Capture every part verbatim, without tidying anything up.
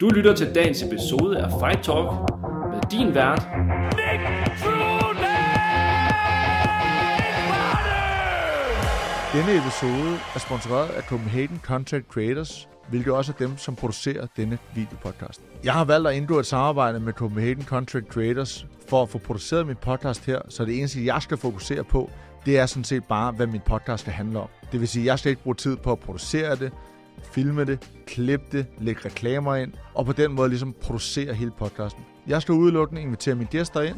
Du lytter til dagens episode af Fight Talk med din vært, Nick Trudell! Denne episode er sponsoreret af Copenhagen Content Creators, hvilket også er dem, som producerer denne videopodcast. Jeg har valgt at indgå et samarbejde med Copenhagen Content Creators for at få produceret min podcast her, så det eneste, jeg skal fokusere på, det er sådan set bare, hvad min podcast skal handle om. Det vil sige, at jeg skal ikke bruge tid på at producere det, filme det, klippe det, lægge reklamer ind, og på den måde ligesom producere hele podcasten. Jeg skal udelukkende invitere mine gæster ind,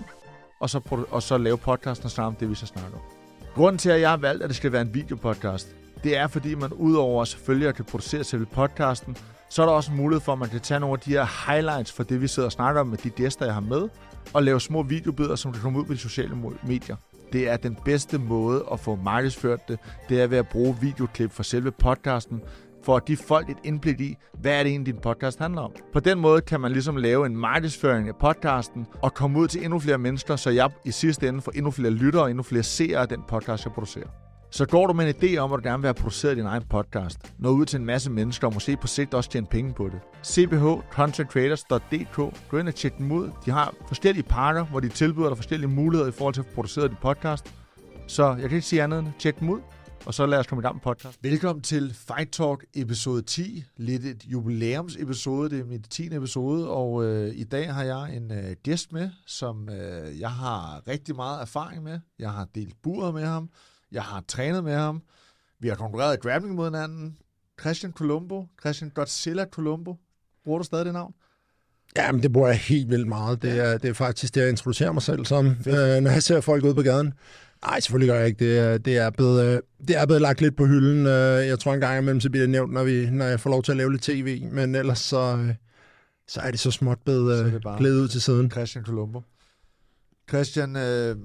og så, produ- og så lave podcasten sammen, det vi så snakker om. Grunden til, at jeg har valgt, at det skal være en videopodcast, det er, fordi man udover selvfølgelig at kan producere selve podcasten, så er der også en mulighed for, at man kan tage nogle af de her highlights for det, vi sidder og snakker om med de gæster, jeg har med, og lave små videobidder, som kan komme ud på de sociale medier. Det er den bedste måde at få markedsført det, det er ved at bruge videoklip for selve podcasten, for at give folk et indblik i, hvad er det egentlig, din podcast handler om. På den måde kan man ligesom lave en markedsføring af podcasten og komme ud til endnu flere mennesker, så jeg i sidste ende får endnu flere lyttere og endnu flere seere af den podcast, jeg producerer. Så går du med en idé om, at du gerne vil have produceret din egen podcast, nå ud til en masse mennesker og måske på sigt også tjene penge på det. c b h content creators punktum d k, gå ind og tjek dem ud. De har forskellige pakker, hvor de tilbyder dig forskellige muligheder i forhold til at producere din podcast. Så jeg kan ikke sige andet end tjek dem ud. Og så lad os komme i gang med podcast. Velkommen til Fight Talk episode ti. Lidt et jubilæumsepisode. Det er mit tiende episode, og øh, i dag har jeg en øh, gæst med, som øh, jeg har rigtig meget erfaring med. Jeg har delt buret med ham. Jeg har trænet med ham. Vi har konkurreret i grappling mod hinanden. Christian Colombo. Christian Godzilla Colombo. Bruger du stadig det navn? Jamen, det bruger jeg helt vildt meget. Det er, det er faktisk det, jeg introducerer mig selv som, øh, når jeg ser folk ude på gaden. Nej, selvfølgelig gør jeg ikke det. Det er blevet, det er blevet lagt lidt på hylden. Jeg tror engang imellem, så bliver det nævnt, når, vi, når jeg får lov til at lave lidt tv. Men ellers så, så er det så småt blevet glædet ud til siden. Christian Colombo. Christian, øh,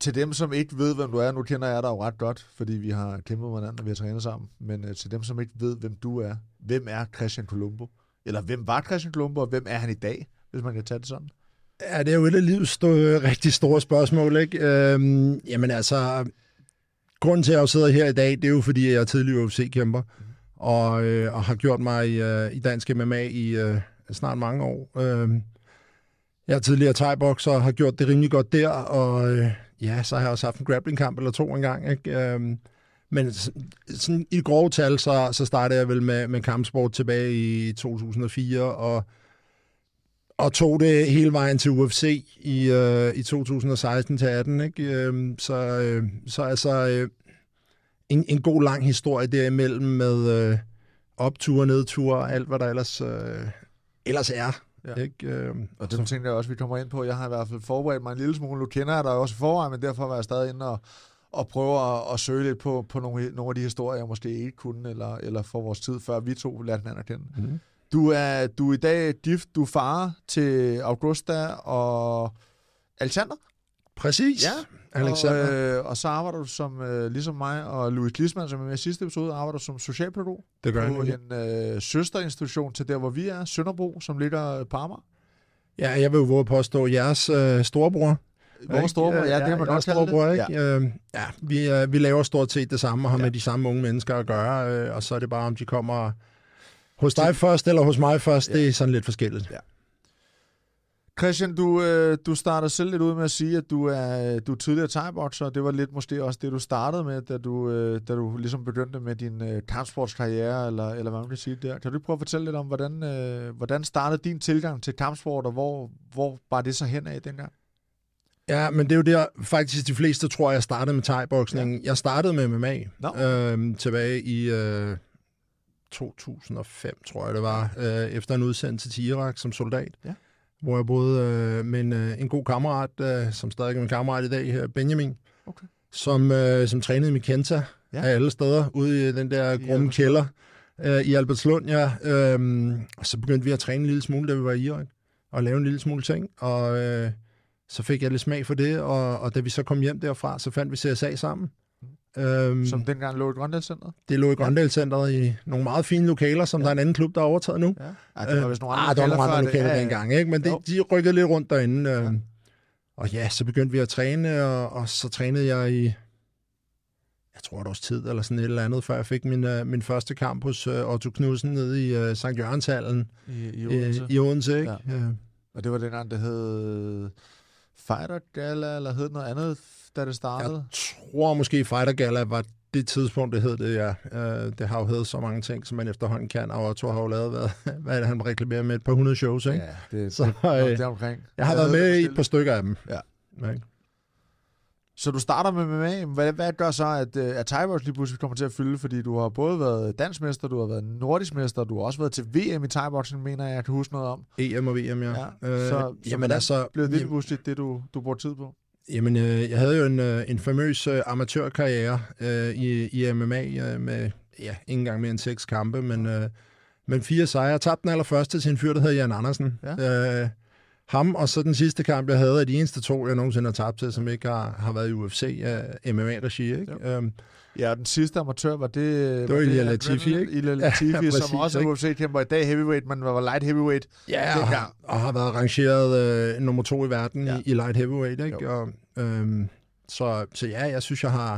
til dem, som ikke ved, hvem du er, nu kender jeg dig jo ret godt, fordi vi har kæmpet med hinanden, og vi har trænet sammen. Men øh, til dem, som ikke ved, hvem du er, hvem er Christian Colombo? Eller hvem var Christian Colombo, og hvem er han i dag, hvis man kan tage det sådan? Ja, det er jo et af livs stå, rigtig store spørgsmål, ikke? Øhm, jamen altså, grunden til, at jeg sidder her i dag, det er jo, fordi jeg er tidligere U F C-kæmper, og, øh, og har gjort mig i, øh, i dansk M M A i øh, snart mange år. Øhm, jeg er tidligere thai-bokser og har gjort det rimelig godt der, og øh, ja, så har jeg også haft en grappling-kamp eller to engang, ikke? Øhm, men sådan, i grove tal, så, så startede jeg vel med, med kampsport tilbage i to tusind og fire, og og tog det hele vejen til U F C i, øh, i to tusind og seksten til atten, ikke? Øh, så, øh, så altså øh, en, en god lang historie derimellem med øh, opture, nedture, alt hvad der ellers, øh, ellers er. Ja. Ikke? Øh, og det tænker jeg også, vi kommer ind på. Jeg har i hvert fald forberedt mig en lille smule. Nu kender jeg dig også forvejen, men derfor var jeg stadig inde og, og prøve at, at søge lidt på, på nogle, nogle af de historier, jeg måske ikke kunne, eller, eller for vores tid, før vi to lærte hinanden at kende. Mm-hmm. Du er, du er i dag gift, du er far til Augusta og Alexander. Præcis, ja, Alexander. Og, øh, og så arbejder du som, øh, ligesom mig og Louis Glisman, som er med i sidste episode, arbejder du som socialpædagog. Det gør jeg. På en øh, søsterinstitution til der, hvor vi er, Sønderborg, som ligger på Amager. Ja, jeg vil jo påstå jeres øh, storebror. Vores storebror, ja, ja, det kan man godt kalde storebror, det. Ikke? Ja. Øh, ja, vi, øh, vi laver stort set det samme og har ja. med de samme unge mennesker at gøre, øh, og så er det bare, om de kommer hos dig først, eller hos mig først, ja. Det er sådan lidt forskelligt. Ja. Christian, du, øh, du starter selv lidt ud med at sige, at du er, du er tidligere thai-bokser, og det var lidt måske også det, du startede med, da du, øh, da du ligesom begyndte med din øh, kampsportskarriere, eller, eller hvad man kan sige der. Kan du prøve at fortælle lidt om, hvordan, øh, hvordan startede din tilgang til kampsport, og hvor, hvor var det så henad dengang? Ja, men det er jo der, faktisk de fleste tror, jeg startede med thai-boksning. Ja. Jeg startede med M M A no. øh, tilbage i Øh to tusind og fem, tror jeg det var, øh, efter en udsendelse til Irak som soldat, ja. Hvor jeg boede øh, med en, øh, en god kammerat, øh, som stadig er min kammerat i dag, her Benjamin, okay. som, øh, som trænede med Kenta ja. af alle steder, ude i den der grumme kælder øh, i Albertslund. Ja. Øh, og så begyndte vi at træne en lille smule, da vi var i Irak, og lave en lille smule ting, og øh, så fik jeg lidt smag for det, og, og da vi så kom hjem derfra, så fandt vi C S A sammen. Øhm, som dengang lå i Grøndalscenteret? Det lå i Grøndalscenteret i nogle meget fine lokaler, som ja. der er en anden klub, der er overtaget nu. Ja. Ej, det var vist nogle andre øh, lokaler, andre lokaler det, dengang, ikke? Men det, de rykkede lidt rundt derinde. Øh. Ja. Og ja, så begyndte vi at træne, og, og så trænede jeg i jeg tror et års tid, eller sådan et eller andet, før jeg fik min, øh, min første kamp hos øh, Otto Knudsen nede i øh, Sankt Jørgenshallen i, i Odense. I, i Odense, ikke? Ja. Ja. Og det var den anden, der hed Fighter Gala, eller hed noget andet, da det startede? Jeg tror måske Fighter Gala var det tidspunkt, det hed det, ja. Øh, det har jo heddet så mange ting, som man efterhånden kan, og Otto har jo lavet, hvad, hvad er det, han reklamerer med, et par hundrede shows, ikke? Ja, det, så, det, øh, det er omkring. Jeg har jeg været med i et par stykker af dem. Ja. Ja. Så du starter med M M A. Hvad, hvad gør så, at, at Thai-boks lige pludselig kommer til at fylde? Fordi du har både været dansmester, du har været nordisk mester, du har også været til V M i Thai-boksen, mener jeg, jeg kan huske noget om. E M og V M, ja. ja. Øh, så jamen, altså, blev det pludselig det, du, du bruger tid på? Jamen, øh, jeg havde jo en, øh, en famøs øh, amatørkarriere øh, i, i M M A øh, med, ja, ikke engang mere end seks kampe, men, øh, men fire sejre. Jeg tabte den allerførste til en fyr, der hed Jan Andersen. Ja. Øh, Ham, og så den sidste kamp, jeg havde, af de eneste to, jeg nogensinde har tabt til, som ikke har, har været i U F C, uh, M M A-regi, ikke? Ja. Um, ja, den sidste amatør, var det... Det var, var Illa Latifi, ikke? Illa Latifi, ja, ja, præcis, som også er U F C-kæmper i dag heavyweight, men var light heavyweight. Ja, og, og har været rangeret uh, nummer to i verden, ja, i, i light heavyweight, ikke? Og, um, så, så ja, jeg synes, jeg har,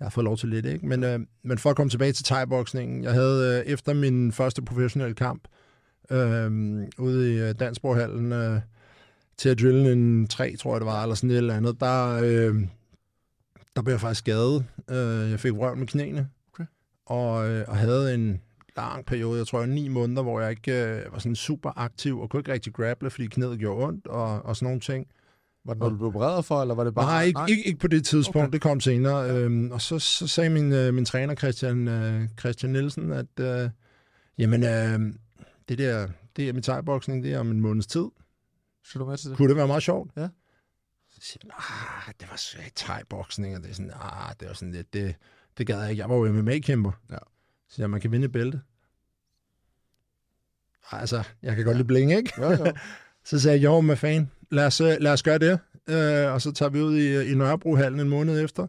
jeg har fået lov til lidt, ikke? Men, uh, men for at komme tilbage til thai-boksningen, jeg havde uh, efter min første professionelle kamp uh, ude i uh, Dansborghallen... Uh, til at drille en tre, tror jeg det var, eller sådan et eller andet, der, øh, der blev jeg faktisk skadet. Øh, jeg fik røven med knæene, okay, og, øh, og havde en lang periode, jeg tror jeg ni måneder, hvor jeg ikke øh, var sådan super aktiv, og kunne ikke rigtig grapple, fordi knæet gjorde ondt, og, og sådan nogle ting. Var det noget, du blev opereret for, eller var det bare... Nej, ikke, ikke, ikke på det tidspunkt, okay, det kom senere. Ja. Øhm, og så, så sagde min, øh, min træner, Christian, øh, Christian Nielsen, at øh, jamen, øh, det der, det er mit thai-boksning, det er om en måneds tid. Skal du med til det? Kunne det være meget sjovt? Ja. Så siger han, ah, det var sgu ikke thai-boksning, og det er sådan, ah, det var sådan lidt, det, det gad jeg ikke. Jeg var jo M M A-kæmper. Ja. Så siger, man kan vinde et bælte. Altså, jeg kan godt, ja, lide bling, ikke? Jo, jo. Så sagde jeg, jo, med fan, lad os, lad os gøre det. Øh, og så tager vi ud i, i Nørrebrohallen en måned efter.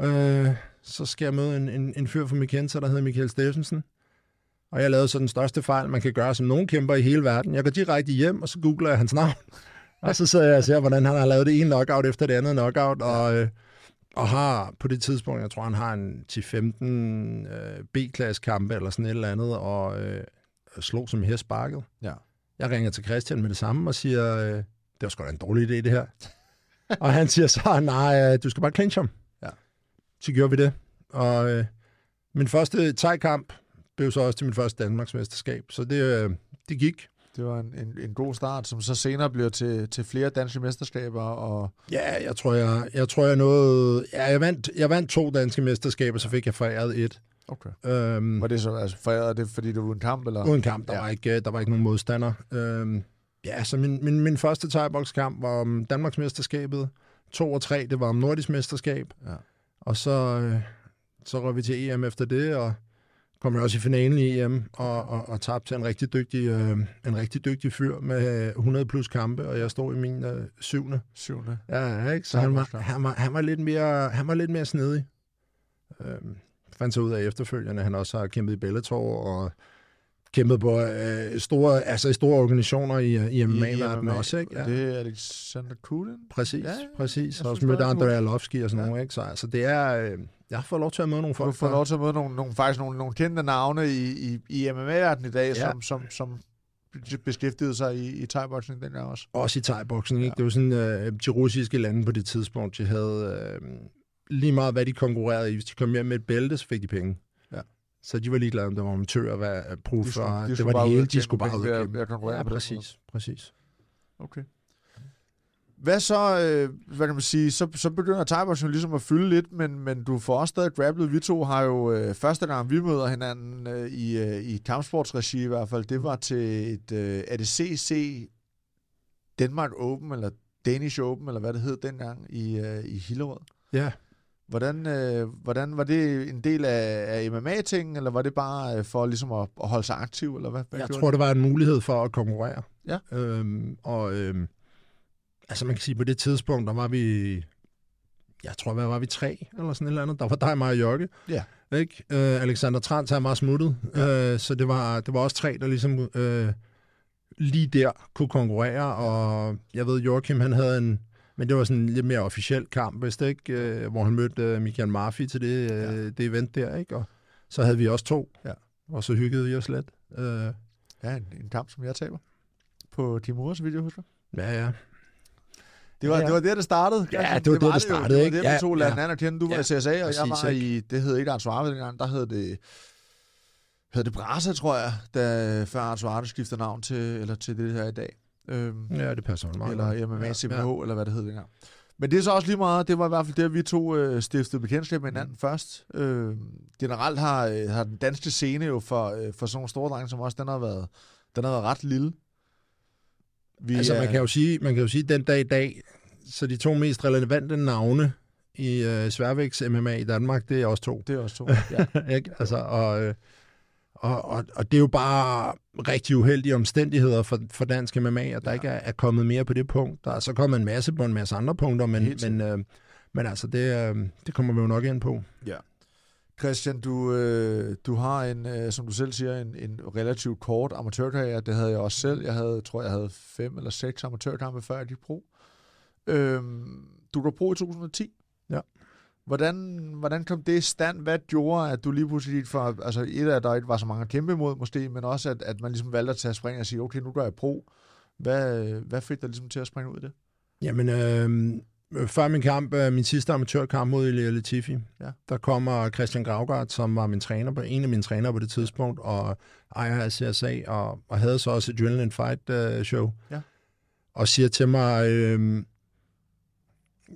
Øh, så skal jeg møde en, en, en fyr fra McKenzie, der hedder Michael Steffensen. Og jeg lavede så den største fejl, man kan gøre, som nogen kæmper i hele verden. Jeg går direkte hjem, og så googler jeg hans navn. Og så sidder jeg og ser, hvordan han har lavet det ene knockout efter det andet knockout. Og, og har på det tidspunkt, jeg tror, han har en ti til femten B-klasse kampe eller sådan et eller andet, og øh, slog som her sparket. Ja. Jeg ringer til Christian med det samme og siger, øh, det var sgu da en dårlig idé, det her. Og han siger så, nej, du skal bare clinch ham. Ja. Så gjorde vi det. Og øh, min første thai-kamp blev så også til min første Danmarksmesterskab, så det, øh, det gik. Det var en, en, en god start, som så senere bliver til, til flere danske mesterskaber. Og... Ja, jeg tror, jeg, jeg, tror, jeg nåede... Ja, jeg vandt, jeg vandt to danske mesterskaber, så fik jeg foræret et. Okay. Øhm, var det så altså, foræret det, fordi det var uden kamp? Eller? Uden kamp, der, ja, var ikke, der var ikke nogen modstander. Øhm, ja, så min, min, min første thai-bokskamp var om Danmarksmesterskabet. To og tre, det var om nordisk mesterskab. Ja. Og så, øh, så røg vi til E M efter det, og kom jeg også i finalen i E M, og, og, og tabte til en rigtig dygtig, øh, en rigtig dygtig fyr med hundrede plus kampe, og jeg stod i min øh, syvende. Syvende? Ja, ikke? Så han var, han, var, han, var lidt mere, han var lidt mere snedig. Øh, fandt sig ud af efterfølgende, han også har kæmpet i Bellator, og kæmpet på øh, store, altså i store organisationer i, i M M A-verdenen også, ikke? Ja. Det er Alexander Kulin? Præcis, ja, præcis. Og også mødte Andrei Arlovski og sådan, ja, noget, ikke? Så altså, det er... Øh, Jeg får lov til at møde nogle folk. Du får lov til at møde nogle, nogle, faktisk nogle, nogle kendte navne i, i, i M M A-verdenen i dag, ja, som, som, som beskæftigede sig i, i thai-boksning dengang også. Også i thai-boksning, ikke? Ja. Det var sådan, øh, de russiske lande på det tidspunkt, de havde øh, lige meget, hvad de konkurrerede i. Hvis de kom hjem med et bælte, så fik de penge. Ja. Så de var ligeglade, om der var amatører, hvad proffer, de, de, de det var det hele, de skulle bare ud og kæmpe. Ja, præcis, præcis. Okay. Hvad så, øh, hvad kan man sige, så, så begynder thai-boksning ligesom at fylde lidt, men, men du får også stadig grapplet. Vi to har jo øh, første gang, vi møder hinanden øh, i, øh, i kampsportsregi i hvert fald, det var til et, øh, er det C S A Denmark Open, eller Danish Open, eller hvad det hed dengang, i, øh, i Hillerød. Ja. Hvordan, øh, hvordan var det en del af, af M M A-tingen, eller var det bare øh, for ligesom at, at holde sig aktiv, eller hvad? hvad Jeg tror, det? det var en mulighed for at konkurrere. Ja. Øhm, og... Øhm, Altså man kan sige, på det tidspunkt, der var vi, jeg tror, hvad var vi, tre eller sådan et eller andet. Der var dig, mig og Jokke. Ja. Ikke? Øh, Alexander Trant har meget smuttet, ja. øh, så det var, det var også tre, der ligesom øh, lige der kunne konkurrere. Og jeg ved, Joachim, han havde en, Men det var sådan en lidt mere officiel kamp, hvis det ikke, hvor han mødte Michael Murphy til det, ja. det event der, ikke? Og så havde vi også to, ja. og så hyggede vi os lidt. Uh, ja, en, en kamp, som jeg taber på Timurs video, husker du? Ja, ja. Det var, ja, ja. det var der, det startede. Ja, det, det var der, det startede, ikke? Det var der, vi to lande an og kendte. Du var i C S A, og præcis, jeg var i, det hed ikke Ansvarve dengang, der hed det... Hed det Brasa, tror jeg, da før Ansvarve skiftede navn til, eller til det her i dag. Øhm, ja, det passer meget. Eller M M A, C M H, ja, ja. eller hvad det hed dengang. Men det er så også lige meget, det var i hvert fald det, vi to øh, stiftede bekendtskab med hinanden mm. først. Øh, generelt har, øh, har den danske scene jo for, øh, for sådan nogle store drenge som også, den har været, den har været ret lille. Vi altså, er... man, kan jo sige, man kan jo sige, den dag i dag, så de to mest relevante navne i øh, sværvægts M M A i Danmark, det er også to. Det er også to, ja. Ikke? Altså, og... Øh... Og, og, og det er jo bare rigtig uheldige omstændigheder for, for dansk M M A, at der ja. ikke er, er kommet mere på det punkt. Der er så kommet en masse på en masse andre punkter, men, men, øh, men altså, det, øh, det kommer vi jo nok ind på. Ja. Christian, du, øh, du har, en, øh, som du selv siger, en, en relativt kort amatørkarriere. Det havde jeg også selv. Jeg havde, tror, jeg havde fem eller seks amatørkampe før jeg gik pro. Øh, du var pro i to tusind og ti. Ja. Hvordan, hvordan kom det i stand? Hvad gjorde, at du lige pludselig fra, altså et af dig var så mange at kæmpe imod måske, men også at, at man ligesom valgte at tage spring og sige, okay, nu gør jeg pro. Hvad, hvad fik dig ligesom til at springe ud af det? Jamen, øh, før min kamp, min sidste amatørkamp mod Illa Latifi, ja. der kommer Christian Gravgaard, som var min træner, på, en af mine trænere på det tidspunkt, og ejer af C S A, og, og havde så også et Adrenaline Fight øh, show, ja. og siger til mig, øh,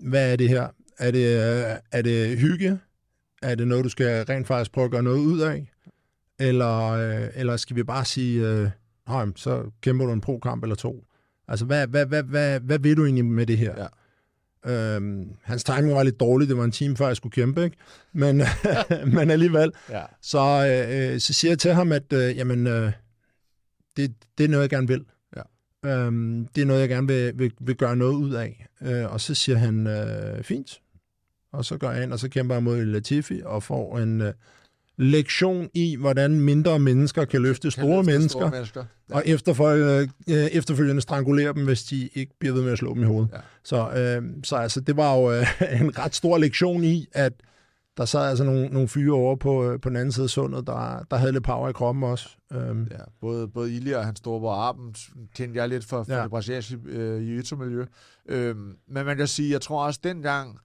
hvad er det her? Er det, er det hygge? Er det noget, du skal rent faktisk prøve at gøre noget ud af? Eller, eller skal vi bare sige, nej, så kæmper du en pro-kamp eller to? Altså, hvad, hvad, hvad, hvad, hvad vil du egentlig med det her? Ja. Øhm, hans timing var lidt dårlig. Det var en time før, jeg skulle kæmpe, ikke? Men, men alligevel. Ja. Så, øh, så siger jeg til ham, at øh, jamen, øh, det, det er noget, jeg gerne vil. Ja. Øhm, det er noget, jeg gerne vil, vil, vil gøre noget ud af. Øh, og så siger han, øh, fint. Og så går jeg ind, og så kæmper jeg mod Latifi og får en øh, lektion i, hvordan mindre mennesker kan løfte store kan løfte mennesker, store mennesker. Ja. og efterfølgende, øh, efterfølgende strangulere dem, hvis de ikke bliver ved med at slå dem i hovedet. Ja. Så, øh, så altså, det var jo øh, en ret stor lektion i, at der sad altså nogle, nogle fyre over på, øh, på den anden side af sundet, der, der havde lidt power i kroppen også. Øhm. Ja, både, både Ilja og hans storebror Arben tændte jeg lidt for, for ja. det brasilianske øh, jiu-jitsu-miljø. Øhm, men man kan sige, jeg tror også dengang,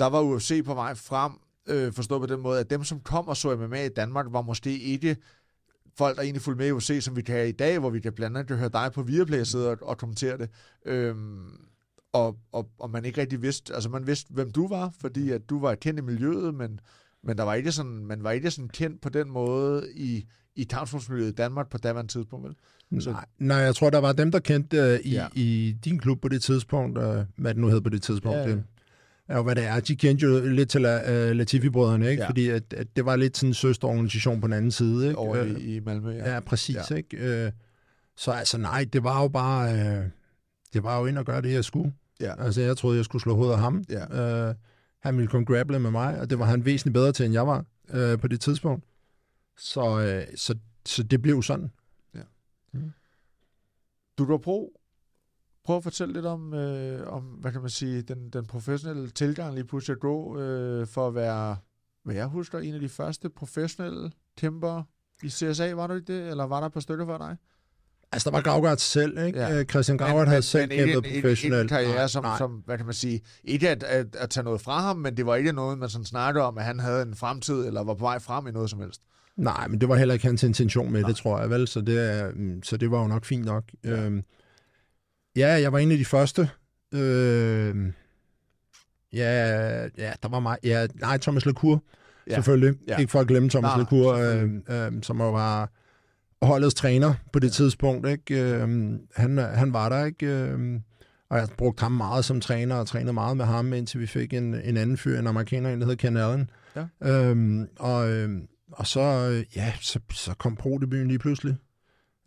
der var U F C på vej frem, øh, forstået på den måde, at dem, som kom og så M M A i Danmark, var måske ikke folk, der egentlig fulgte med i U F C, som vi kan have i dag, hvor vi kan blandt andet høre dig på Viaplay sidde og, og kommentere det. Øhm, og, og, og man ikke rigtig vidste, altså man vidste, hvem du var, fordi at du var kendt i miljøet, men, men der var ikke sådan, man var ikke sådan kendt på den måde i, i kampsportsmiljøet i Danmark på daværende tidspunkt, vel? Så... Nej, nej, jeg tror, der var dem, der kendte øh, i, ja. i din klub på det tidspunkt, øh, hvad det nu hed på det tidspunkt, ja, ja. det. Ja, hvad det er. De kendte jo lidt til uh, Latifi-brødrene, ikke? Ja. Fordi at, at det var lidt sådan en søsterorganisation på den anden side, ikke? Over i, i Malmø, ja. Ja, præcis, ja. ikke? Uh, så altså, nej, det var jo bare... Uh, det var jo ind og gøre det, jeg skulle. Ja. Altså, jeg troede, jeg skulle slå hovedet af ham. Ja. Uh, han ville komme grapple med mig, og det var han væsentligt bedre til, end jeg var uh, på det tidspunkt. Så, uh, så, så det blev sådan. Ja. Mm. Du går pro... Prøv at fortælle lidt om, øh, om hvad kan man sige, den, den professionelle tilgang lige pludselig at gå øh, for at være, hvad jeg husker, en af de første professionelle kæmpere i C S A, var du ikke det? Eller var der et par stykker for dig? Altså, der var Gravgaard selv, ikke? Ja. Christian Gravgaard havde selv kæmpet professionelt. En karriere, som, som, hvad kan man sige, ikke at, at, at tage noget fra ham, men det var ikke noget, man sådan snakkede om, at han havde en fremtid, eller var på vej frem i noget som helst. Nej, men det var heller ikke hans intention med Nej. det, tror jeg, vel? Så det, så det var jo nok fint nok. Ja. Øhm, Ja, jeg var en af de første. Øh, ja, ja, der var mig. Ja, nej, Thomas Lecour, ja. selvfølgelig. Ja. Ikke for at glemme Thomas nej, Lecour, øh, øh, som var holdets træner på det ja. tidspunkt. Ikke? Øh, han, han var der, ikke? Øh, og jeg brugte ham meget som træner, og trænede meget med ham, indtil vi fik en, en anden fyr, en amerikaner, en, der hed Ken Allen. Ja. Øh, og, og så, ja, så, så kom pro-debuten lige pludselig.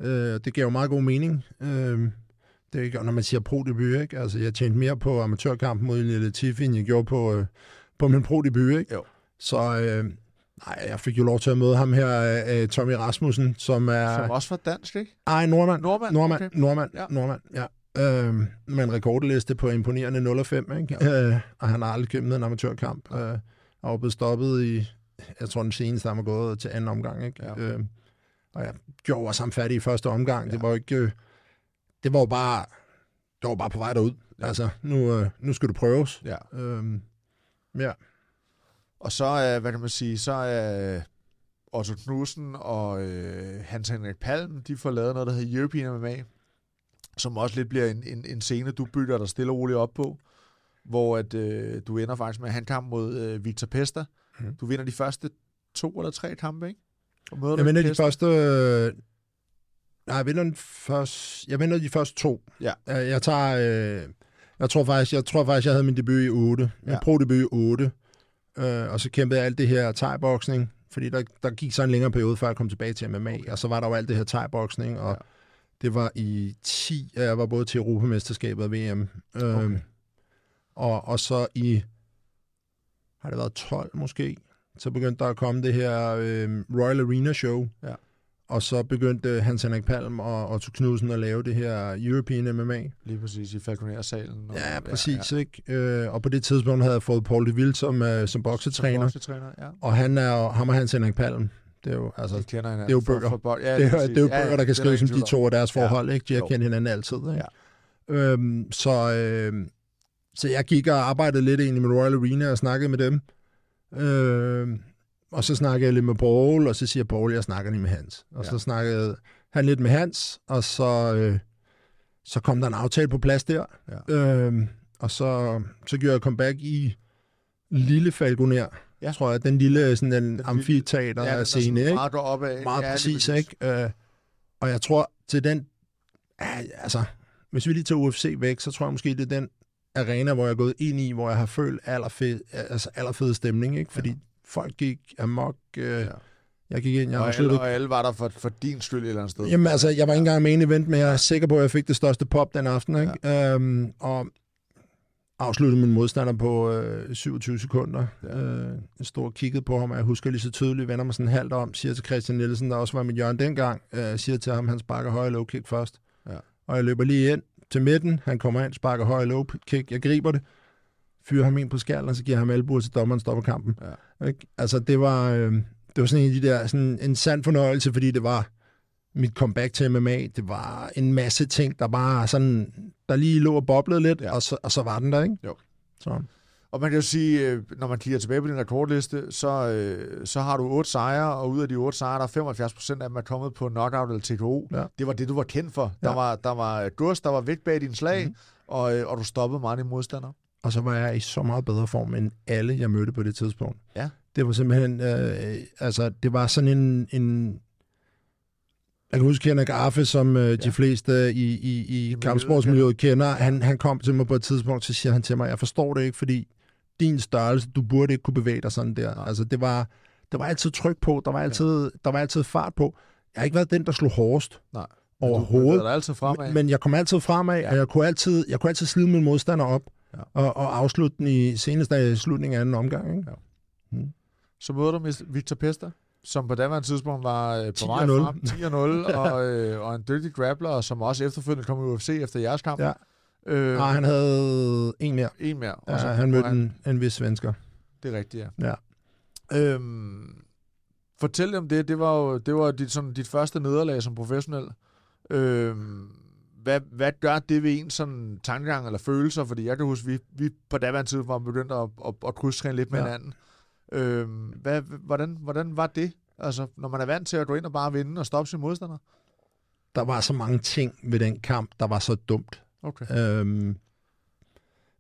Øh, det gav jo meget god mening. Øh, Det er ikke, og når man siger pro-debut, ikke? Altså, jeg tjente mere på amatørkampen mod Latifi, end jeg gjorde på, øh, på min pro-debut, ikke? Jo. Så, øh, nej, jeg fik jo lov til at møde ham her, øh, Tommy Rasmussen, som er... Som også var dansk, ikke? Nej, nordmand. Nordmand? Nordmand, okay. nordmand, ja. nordmand, ja. øh, med en rekordliste på imponerende nul og fem, ikke? Øh, og han har aldrig kæmpet en amatørkamp, øh, og er blevet stoppet i, jeg tror den seneste, der var gået til anden omgang, ikke? Ja. Øh, og jeg gjorde også ham færdig i første omgang, ja. det var ikke, øh, det var jo bare, det var bare på vej derud, ja. altså, nu, øh, nu skal du prøves, ja. Øh, ja. Og så, øh, hvad kan man sige, så er øh, Otto Knudsen og øh, Hans Henrik Palm, de får lavet noget, der hedder European M M A, som også lidt bliver en, en, en scene, du bygger dig stille og roligt op på, hvor at, øh, du ender faktisk med en kamp mod øh, Viktor Pešta. Mm. Du vinder de første to eller tre kampe, ikke? Og jeg vinder de første... Øh, nej, jeg vinder, første, jeg vinder de første to. Ja. Jeg, jeg tager... Øh, jeg, tror faktisk, jeg tror faktisk, jeg havde min debut i otte. Min ja. pro-debut i otte. Øh, og så kæmpede jeg alt det her thai-boksning, fordi der, der gik så en længere periode, før jeg kom tilbage til M M A. Okay. Og så var der jo alt det her thai-boksning, og... Ja. Det var i ti, jeg var både til Europamesterskabet og V M. Øhm, okay. og, og så i, har det været tolv måske, så begyndte der at komme det her øhm, Royal Arena show. Ja. Og så begyndte Hans Henrik Palm og Otto Knudsen at lave det her European M M A. Lige præcis i Falconer-salen. Ja, præcis. Ja, ja. Ikke? Øh, og på det tidspunkt havde jeg fået Paul de Wilde som, øh, som boksetræner. Som boksetræner, ja. Og han er, ham og Hans Henrik Palm. Det er jo, altså, de kender hinanden. Det er jo bøger, for, for, ja, det er, det er jo bøger ja, ja, der kan skrives om de to og deres forhold. Ja. Ikke? De har kendt hinanden altid. Ikke? Ja. Øhm, så, øh, så jeg gik og arbejdede lidt egentlig med Royal Arena og snakkede med dem. Øh, og så snakkede jeg lidt med Paul, og så siger Paul, jeg snakker lige med Hans. Og ja. så snakkede han lidt med Hans, og så, øh, så kom der en aftale på plads der. Ja. Øh, og så, så gjorde jeg comeback i Lille Falconer. Ja. Tror jeg, den lille sådan den amfiteater ja, scene, ikke? Meget deroppe. Meget ja, præcis, ikke? Øh, og jeg tror, til den... Altså, hvis vi lige tager U F C væk, så tror jeg måske, det er den arena, hvor jeg er gået ind i, hvor jeg har følt allerfed, altså allerfed stemning, ikke? Fordi ja. folk gik amok. Øh, ja. Jeg gik ind, jeg og, alle, og alle var der for, for din skyld et eller andet sted. Jamen altså, jeg var ikke engang med en event, men jeg er sikker på, at jeg fik det største pop den aften, ikke? Ja. Øhm, og... afsluttede min modstander på øh, syvogtyve sekunder. Ja. Øh, jeg stod og kiggede på ham, og jeg husker lige så tydeligt, vender mig sådan halvt om, siger til Christian Nielsen, der også var mit hjørne dengang, øh, siger til ham, han sparker høj low kick først. Ja. Og jeg løber lige ind til midten, han kommer ind, sparker høj low kick, jeg griber det, fyrer ham ind på skallen, og så giver ham albuer til dommeren, stopper kampen. Ja. Ik? Altså det var, øh, det var sådan en af de der, sådan en sand fornøjelse, fordi det var mit comeback til M M A, det var en masse ting, der bare sådan, der lige lå og boblede lidt, ja. og, så, og så var den der, ikke? Jo. Så. Og man kan jo sige, når man kigger tilbage på din rekordliste, så, så har du otte sejre, og ud af de otte sejre, der er femoghalvfjerds procent af dem er kommet på knockout eller T K O. Ja. Det var det, du var kendt for. Der, ja. var, der var gods, der var vægt bag din slag, mm-hmm. og, og du stoppede meget i modstander. Og så var jeg i så meget bedre form, end alle, jeg mødte på det tidspunkt. Ja. Det var simpelthen, øh, altså, det var sådan en... en jeg kan huske Henrik Arfe, som øh, ja. de fleste i, i, i kampsportsmiljøet kender. Han, han kom til mig på et tidspunkt, så siger han til mig, jeg forstår det ikke, fordi din størrelse, du burde ikke kunne bevæge dig sådan der. Ja. Altså, det var, der var altid tryk på, der var altid, ja. der var altid fart på. Jeg har ikke været den, der slog hårdest Nej, overhovedet, altid fremad. Men jeg kom altid fremad, ja. og jeg kunne altid, jeg kunne altid slide min modstander op ja. og, og afslutte den i seneste slutning af anden omgang. Ikke? Ja. Hmm. Så møder du Viktor Pešta? Som på daværende tidspunkt var på vej frem ti nul og, øh, og en dygtig grappler, som også efterfølgende kom i U F C efter jeres kamp. Ja. Øh, Nej, han havde en mere. En mere. Ja, han mødte en, en vis svensker. Det er rigtigt, ja. ja. Øhm, fortæl om det. Det var jo det var dit, sådan, dit første nederlag som professionel. Øhm, hvad, hvad gør det ved en sådan tankegang eller følelser? Fordi jeg kan huske, vi, vi på daværende tidspunkt var begyndt at, at, at krydstræne lidt med ja. hinanden. Øhm, hvad, hvordan, hvordan var det, altså, når man er vant til at gå ind og bare vinde og stoppe sin modstander? Der var så mange ting ved den kamp, der var så dumt. Okay. Øhm,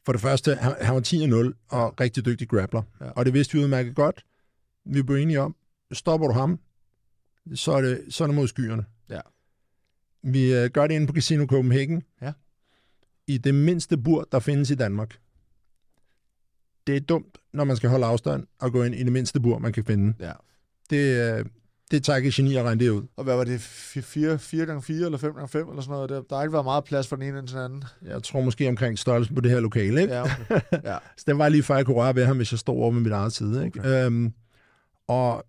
for det første, han, han var ti nul og rigtig dygtig grappler. Ja. Og det vidste vi udmærket godt. Vi blev enige om, stopper du ham, så er det, så er det mod skyerne. Ja. Vi øh, gør det inde på Casino Copenhagen. Ja. I det mindste bur, der findes i Danmark. Det er dumt, når man skal holde afstand og gå ind i det mindste bur, man kan finde. Ja. Det, det tager ikke geni at regne det ud. Og hvad var det? fire gange fire eller fem gange fem eller sådan noget? Der har ikke været meget plads for den ene end den anden. Jeg tror måske omkring størrelsen på det her lokale, ikke? Ja, okay. ja. Så den var lige før, jeg kunne røre ved ham, hvis jeg stod over med mit eget side, ikke? Okay. Øhm, og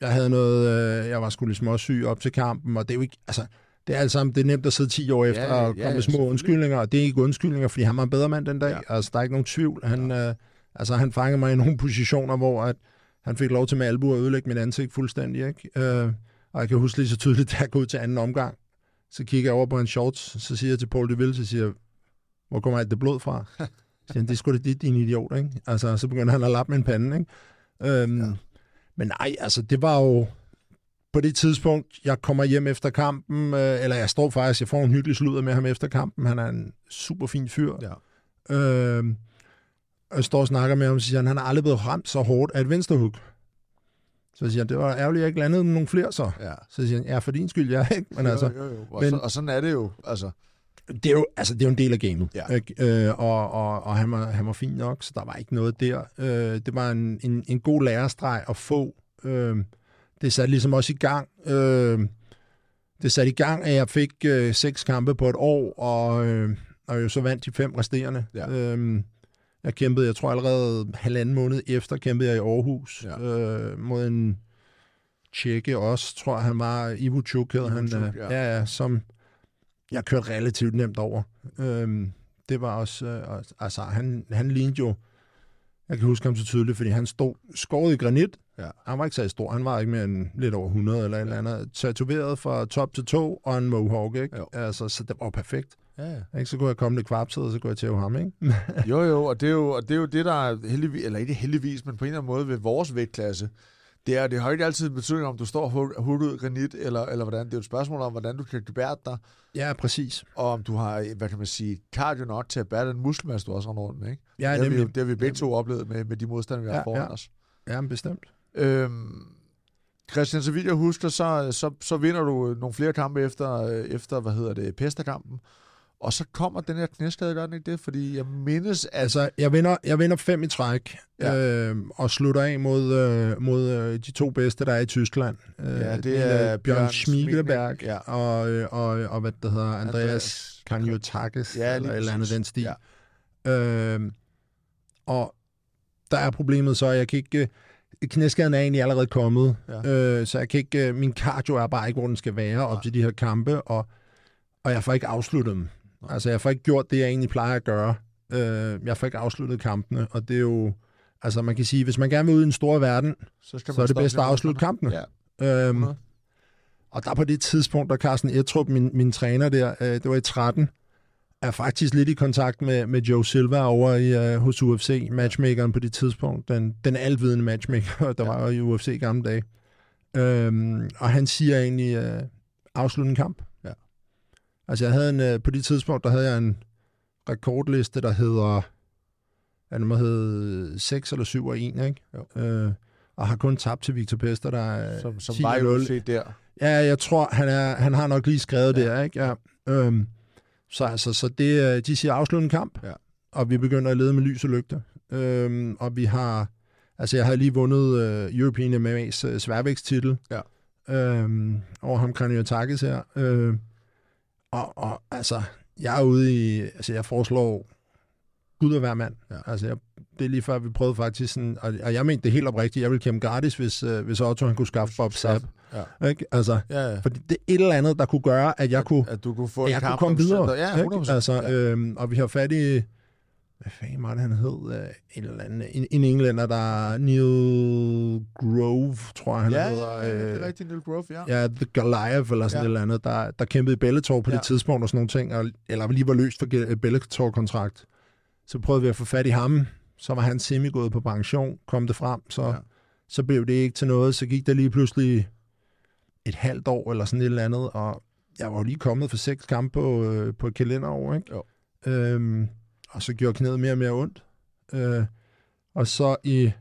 jeg havde noget... Øh, jeg var sgu lidt småsyg op til kampen, og det er jo ikke... Altså, det er alt sammen, det er nemt at sidde ti år efter ja, og komme ja, med små undskyldninger, og det er ikke undskyldninger, fordi han var en bedre mand den dag. Ja. Altså, der er ikke nogen tvivl. Han, ja. øh, altså, han fangede mig i nogle positioner, hvor at han fik lov til med albu at ødelægge mit ansigt fuldstændig, ikke? Øh, og jeg kan huske lige så tydeligt, da jeg går ud til anden omgang, så kigger jeg over på en shorts, så siger jeg til Paul de Wilde, så siger jeg, hvor kommer alt det blod fra? Så siger han, det er sgu da dit, din idiot, ikke? Altså, så begynder han at lappe med en pande, ikke? Øhm, ja. Men nej, altså, det var jo... På det tidspunkt, jeg kommer hjem efter kampen, øh, eller jeg står faktisk, jeg får en hyggelig sludder med ham efter kampen. Han er en super fin fyr. Ja. Øh, jeg står og snakker med ham, og siger han, han er aldrig blevet ramt så hårdt af et vensterhug. Så siger han, det var ærgerligt, jeg ikke landede nogle flere så. Ja. Så siger han, ja, for din skyld, jeg ikke. Men jo, altså, jo, jo. Og, men, så, og sådan er det jo, altså... Det er jo, altså, det er jo en del af gamet, ja. Ikke? Øh, og, og, og han, var, han var fin nok, så der var ikke noget der. Øh, det var en, en, en god lærestreg at få. Øh, det satte ligesom også i gang. Øh, det satte i gang, at jeg fik øh, seks kampe på et år, og, øh, og jo så vandt de fem resterende. Ja. Øh, jeg kæmpede, jeg tror allerede halvanden måned efter, kæmpede jeg i Aarhus ja. øh, mod en tjekke også, tror jeg han var, Ivuchuk hedder han, ja. Øh, ja, som... Jeg kørte relativt nemt over. Øhm, det var også... Øh, altså, han, han lignede jo... Jeg kan huske ham så tydeligt, fordi han stod skåret i granit. Ja. Han var ikke så stor. Han var ikke mere end lidt over hundrede eller et ja. eller andet. Tatoveret fra top til tå og en mohawk, ikke? Jo. Altså, så det var perfekt. Ja, ja. Så kunne jeg komme lidt kvapset, og så kunne jeg tæve ham, ikke? jo, jo og, det er jo, og det er jo det, der heldigvis... Eller ikke heldigvis, men på en eller anden måde ved vores vægtklasse. Det, er, det har ikke altid en betydning, om du står hurtigt ud i granit, eller, eller hvordan. Det er et spørgsmål om, hvordan du kan gebære dig. Ja, præcis. Og om du har, hvad kan man sige, cardio nok til at bære den muskelmasse, du også render rundt med, ikke? Ja, det har vi, det har vi begge to oplevet med, med de modstandere, vi har ja, foran ja. os. Ja, bestemt. Øhm, Christian, så vidt jeg husker, så, så, så vinder du nogle flere kampe efter, efter hvad hedder det, Pesta-kampen. Og så kommer den her knæskade, gør den ikke det? Fordi jeg mindes, at... Altså, jeg vinder, jeg vinder fem i træk, ja. øh, og slutter af mod, øh, mod øh, de to bedste, der er i Tyskland. Øh, ja, det, det er Bjørn, Bjørn Schmiegelberg, ja. og, øh, og, og hvad det hedder, Andreas, Andreas Kaniotakis, ja, eller et eller andet den stil. Ja. Øh, og der er problemet så, at jeg kan ikke... Knæskaden er egentlig allerede kommet, ja. øh, så jeg kan ikke... Min cardio er bare ikke, hvor den skal være, ja. op til de her kampe, og, og jeg får ikke afsluttet dem. Altså, jeg får ikke gjort det, jeg egentlig plejer at gøre. Øh, jeg får ikke afsluttet kampene, og det er jo... Altså, man kan sige, hvis man gerne vil ud i den store verden, så, så er det bedst at afslutte kampene. Ja. Øhm, og der på det tidspunkt, der Karsten Etrup, min, min træner der, øh, det var i tretten, er faktisk lidt i kontakt med, med Joe Silva over i, øh, hos U F C, matchmakeren på det tidspunkt. Den, den alvidende matchmaker, der ja. var i U F C i gamle dage. Øhm, og han siger egentlig, øh, afslut en kamp. Altså, jeg havde en, på det tidspunkt, der havde jeg en rekordliste, der hedder, ja, den må hedde seks eller syv og en, ikke? Øh, og har kun tabt til Viktor Pešta, der er som, som var jo set der. Ja, jeg tror, han, er, han har nok lige skrevet ja. der, ikke? Ja. Øhm, så altså, så det, de siger afsluttende kamp, ja. og vi begynder at lede med lys og lygte. Øhm, og vi har, altså, jeg havde lige vundet øh, European M M A's øh, sværvægtstitel ja. øhm, over ham Kraniotakis her. Øh, Og, og altså, jeg er ude i... Altså, jeg foreslår Gud at være mand. Ja. Altså, jeg, det er lige før, vi prøvede faktisk sådan... Og, og jeg mente det helt oprigtigt. Jeg ville kæmpe gratis, hvis, øh, hvis Otto han kunne skaffe Bob Sapp. Ja. Ikke? Altså, ja, ja. Fordi det er et eller andet, der kunne gøre, at jeg at, kunne... At du kunne få at jeg kunne komme videre. Ja, ikke? Altså, øh, og vi har fat i... Hvad fanden var det, han hed? En eller anden... En, en englænder, der... Neil Grove, tror jeg, han ja, hedder. Ja, det er rigtigt, Neil Grove, ja. Ja, The Goliath, eller sådan ja. et eller andet, der, der kæmpede i Bellator på ja. det tidspunkt, og sådan nogle ting, og, eller lige var løst for Bellator-kontrakt. Så prøvede vi at få fat i ham, så var han semigået på pension, kom det frem, så, ja. så blev det ikke til noget, så gik der lige pludselig et halvt år, eller sådan et eller andet, og jeg var jo lige kommet for seks kampe på, øh, på et kalenderår, ikke? Jo. Øhm, Og så gjorde knæet mere og mere ondt. Øh, og så i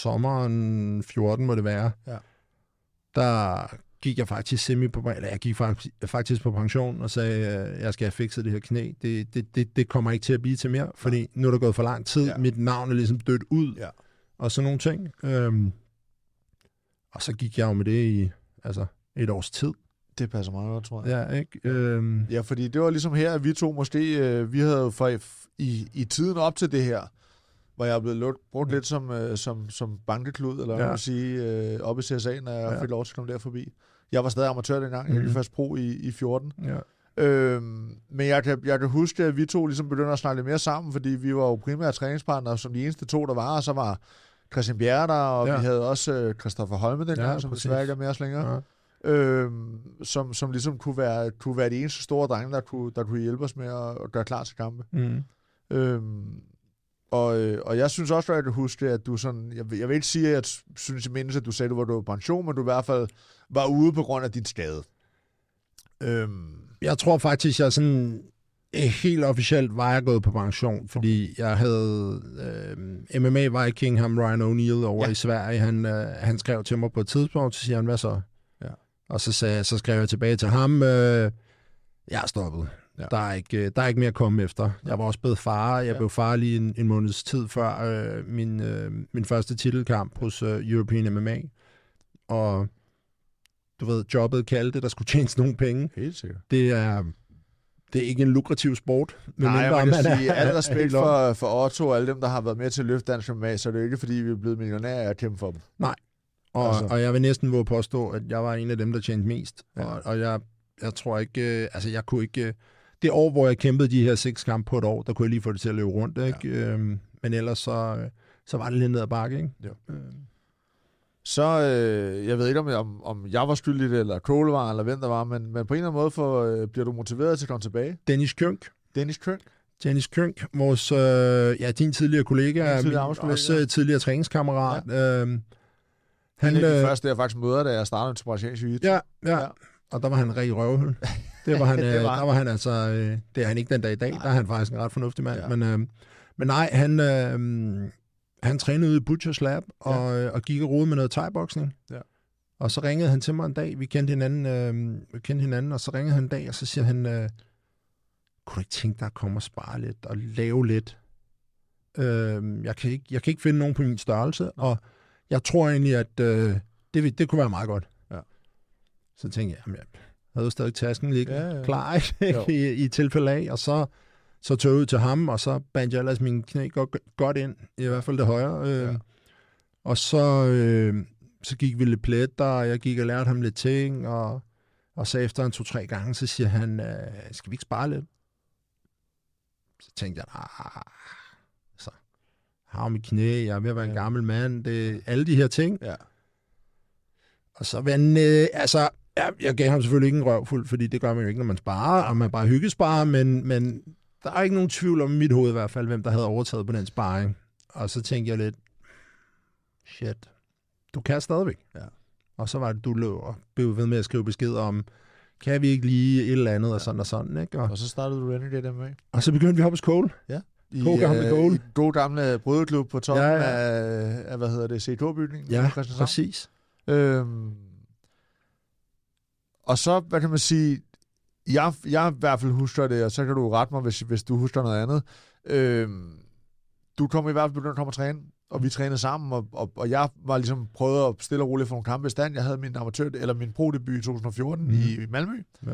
sommeren fjorten, må det være, ja. der gik jeg faktisk semi på, eller jeg gik faktisk på pension og sagde, at jeg skal have fikset det her knæ. Det, det, det, det kommer ikke til at blive til mere, fordi nu er der gået for lang tid. Ja. Mit navn er ligesom dødt ud. Ja. Og sådan nogle ting. Øhm, og så gik jeg jo med det i altså, et års tid. Det passer meget godt, tror jeg. Ja, ikke? Øhm... ja, fordi det var ligesom her, at vi to måske... Øh, vi havde for i, i, i tiden op til det her, hvor jeg er blevet luk, brugt lidt som, øh, som, som bankeklud, eller hvad ja. man sige, øh, op i C S A, når jeg ja. fik lov til at komme der forbi. Jeg var stadig amatør dengang. Jeg gik mm. først pro i, i fjorten. Ja. Øhm, men jeg kan, jeg kan huske, at vi to ligesom begyndte at snakke lidt mere sammen, fordi vi var jo primære træningspartnere, som de eneste to, der var, og så var Christian Bjerre der, og ja. vi havde også Christoffer Holme dengang, ja, som desværre ikke er med os længere, ja. øhm, som, som ligesom kunne være, kunne være de eneste store drenge, der kunne, der kunne hjælpe os med at, at gøre klar til kampe. Mm. Øhm, og, og jeg synes også, at jeg kan huske, at du sådan, jeg, jeg vil ikke sige, at jeg synes i mindst, at du sagde, at du var på pension, men du i hvert fald var ude på grund af dit skade. Øhm, Jeg tror faktisk, jeg sådan helt officielt var jeg gået på pension, fordi jeg havde øh, M M A Viking, ham Ryan O'Neal over ja. i Sverige, han, øh, han skrev til mig på et tidspunkt, så siger han, hvad så? Ja. Og så, sagde, så skrev jeg tilbage til ham, øh, jeg er stoppet. Ja. Der, er ikke, der er ikke mere at komme efter. Jeg var også blevet far, jeg ja. blev far lige en, en måneds tid før øh, min, øh, min første titelkamp hos øh, European M M A, og du ved, jobbet kaldte, der skulle tjenes nogle penge. Helt sikkert. Det er, det er ikke en lukrativ sport. Men nej, jeg vil sige, alt respekt for, for Otto og alle dem, der har været med til at løfte dansk M M A, så er det jo ikke, fordi vi er blevet millionærer og kæmpe for dem. Nej, og, altså. og jeg vil næsten våge påstå, at jeg var en af dem, der tjente mest. Ja. Og, og jeg, jeg tror ikke, altså jeg kunne ikke, det år, hvor jeg kæmpede de her seks kampe på et år, der kunne jeg lige få det til at løbe rundt, ikke? Ja. Øhm, men ellers så, så var det lidt ned ad bakke, ikke? Jo. Så, øh, jeg ved ikke, om jeg, om, om jeg var skyldig det, eller Cole var, eller hvem der var, men, men på en eller anden måde for, øh, bliver du motiveret til at komme tilbage. Dennis Kjønk. Dennis Kjønk. Dennis Kjønk, vores, øh, ja, din tidligere kollega, min, også tidligere træningskammerat. Ja. Øh, han er øh, den første, jeg faktisk møder, da jeg startede til brasiliansk jiu-jitsu. Ja, ja, ja. Og der var han en rigtig røvhul. Det var han, det var. Øh, der var han altså, øh, det er han ikke den dag i dag, nej. Der er han faktisk en ret fornuftig mand, ja. men, øh, men nej, han... Øh, Han trænede ude i Butchers Lab, og, ja. og gik og rode med noget thai-boksning. Ja. Og så ringede han til mig en dag, vi kendte hinanden, øh, vi kendte hinanden og så ringede han en dag, og så siger han, øh, kunne du ikke tænke dig at komme og spare lidt, og lave lidt? Øh, jeg, kan ikke, jeg kan ikke finde nogen på min størrelse, og jeg tror egentlig, at øh, det, det kunne være meget godt. Ja. Så tænkte jeg, jamen, jeg havde jo stadig tasken liggende, ja, ja. klar ikke? I, i tilfælde af, og så... Så tog jeg ud til ham, og så bandt jeg ellers mine knæ godt ind, i hvert fald det højre. Øh, ja. Og så, øh, så gik vi lidt pletter, og jeg gik og lærte ham lidt ting, og, og så efter en to-tre gange, så siger han, øh, skal vi ikke spare lidt? Så tænkte jeg, ah, så har mit knæ, jeg er ved at være en ja. gammel mand, det, alle de her ting. Ja. Og så vand, øh, altså, jeg, jeg gav ham selvfølgelig ikke en røvfuld, fordi det gør man jo ikke, når man sparer, og man bare hyggesparer, men... men der er ikke nogen tvivl om i mit hoved i hvert fald, hvem der havde overtaget på den sparring. Og så tænkte jeg lidt, shit, du kan stadigvæk. Ja. Og så var det, du løb og blev ved med at skrive beskeder om, kan vi ikke lige et eller andet, ja. og sådan og sådan, ikke? Og, og så startede du Renegade M M A. Og så begyndte vi at hoppe hos Cole. Ja. I god gamle Cole. I god gamle brydeklub på toppen ja, ja. Af, af, hvad hedder det, C to-bygningen. Ja, præcis. Øhm, og så, hvad kan man sige... Jeg, jeg i hvert fald husker det, og så kan du rette mig, hvis, hvis du husker noget andet. Øhm, du kom i hvert fald begyndt at komme og træne, og vi trænede sammen, og, og, og jeg var ligesom prøvet at stille og roligt for nogle kampe i stand. Jeg havde min amatør, eller min pro-debut i to tusind og fjorten mm. i, i Malmø. Ja.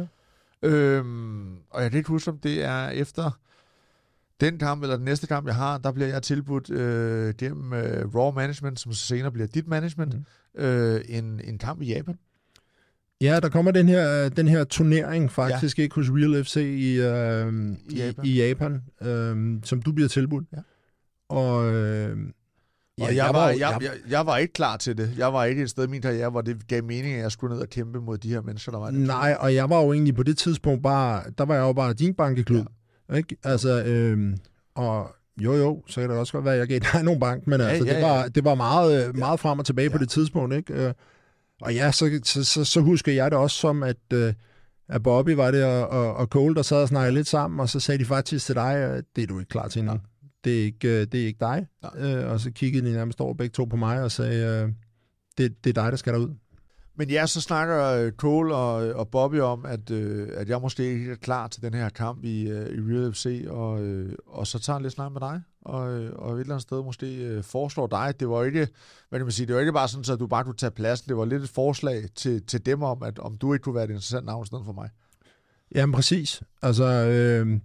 Øhm, og jeg kan ikke huske, om det er efter den kamp, eller den næste kamp, jeg har, der bliver jeg tilbudt øh, gennem øh, Raw Management, som senere bliver dit management, mm. øh, en, en kamp i Japan. Ja, der kommer den her, den her turnering faktisk, ja. ikke hos Real F C i, øh, I Japan, i, i Japan øh, som du bliver tilbudt. Ja. Og, øh, ja, og jeg, jeg, var, jeg, jeg, jeg, jeg var ikke klar til det. Jeg var ikke et sted i min karriere, hvor det gav mening, at jeg skulle ned og kæmpe mod de her mennesker, der var det. Nej, og jeg var jo egentlig på det tidspunkt bare, der var jeg jo bare din bankeklub. Ja. Ikke? Altså, øh, og jo jo, så kan det også godt være, at jeg gav dig nogen bank, men ja, altså, ja, det, var, ja. det var meget, meget ja. frem og tilbage ja. på det tidspunkt, ikke? Og ja, så, så, så husker jeg det også som, at, øh, at Bobby var det, og, og, og Cole, der sad og snakkede lidt sammen, og så sagde de faktisk til dig, at det er du ikke klar til endnu. Det er ikke, det er ikke dig. Øh, og så kiggede de nærmest over begge to på mig og sagde, øh, det, det er dig, der skal derud. Men ja, så snakker Cole og, og Bobby om, at, øh, at jeg måske ikke er klar til den her kamp i, øh, i Real F C, og, øh, og så tager jeg lidt snak med dig, og, og et eller andet sted måske øh, foreslår dig. Det var ikke, hvad kan man sige, det var ikke bare sådan, at du bare kunne tage plads. Det var lidt et forslag til, til dem om, at om du ikke kunne være et interessant navn i stedet for mig. Jamen præcis. Altså, øh,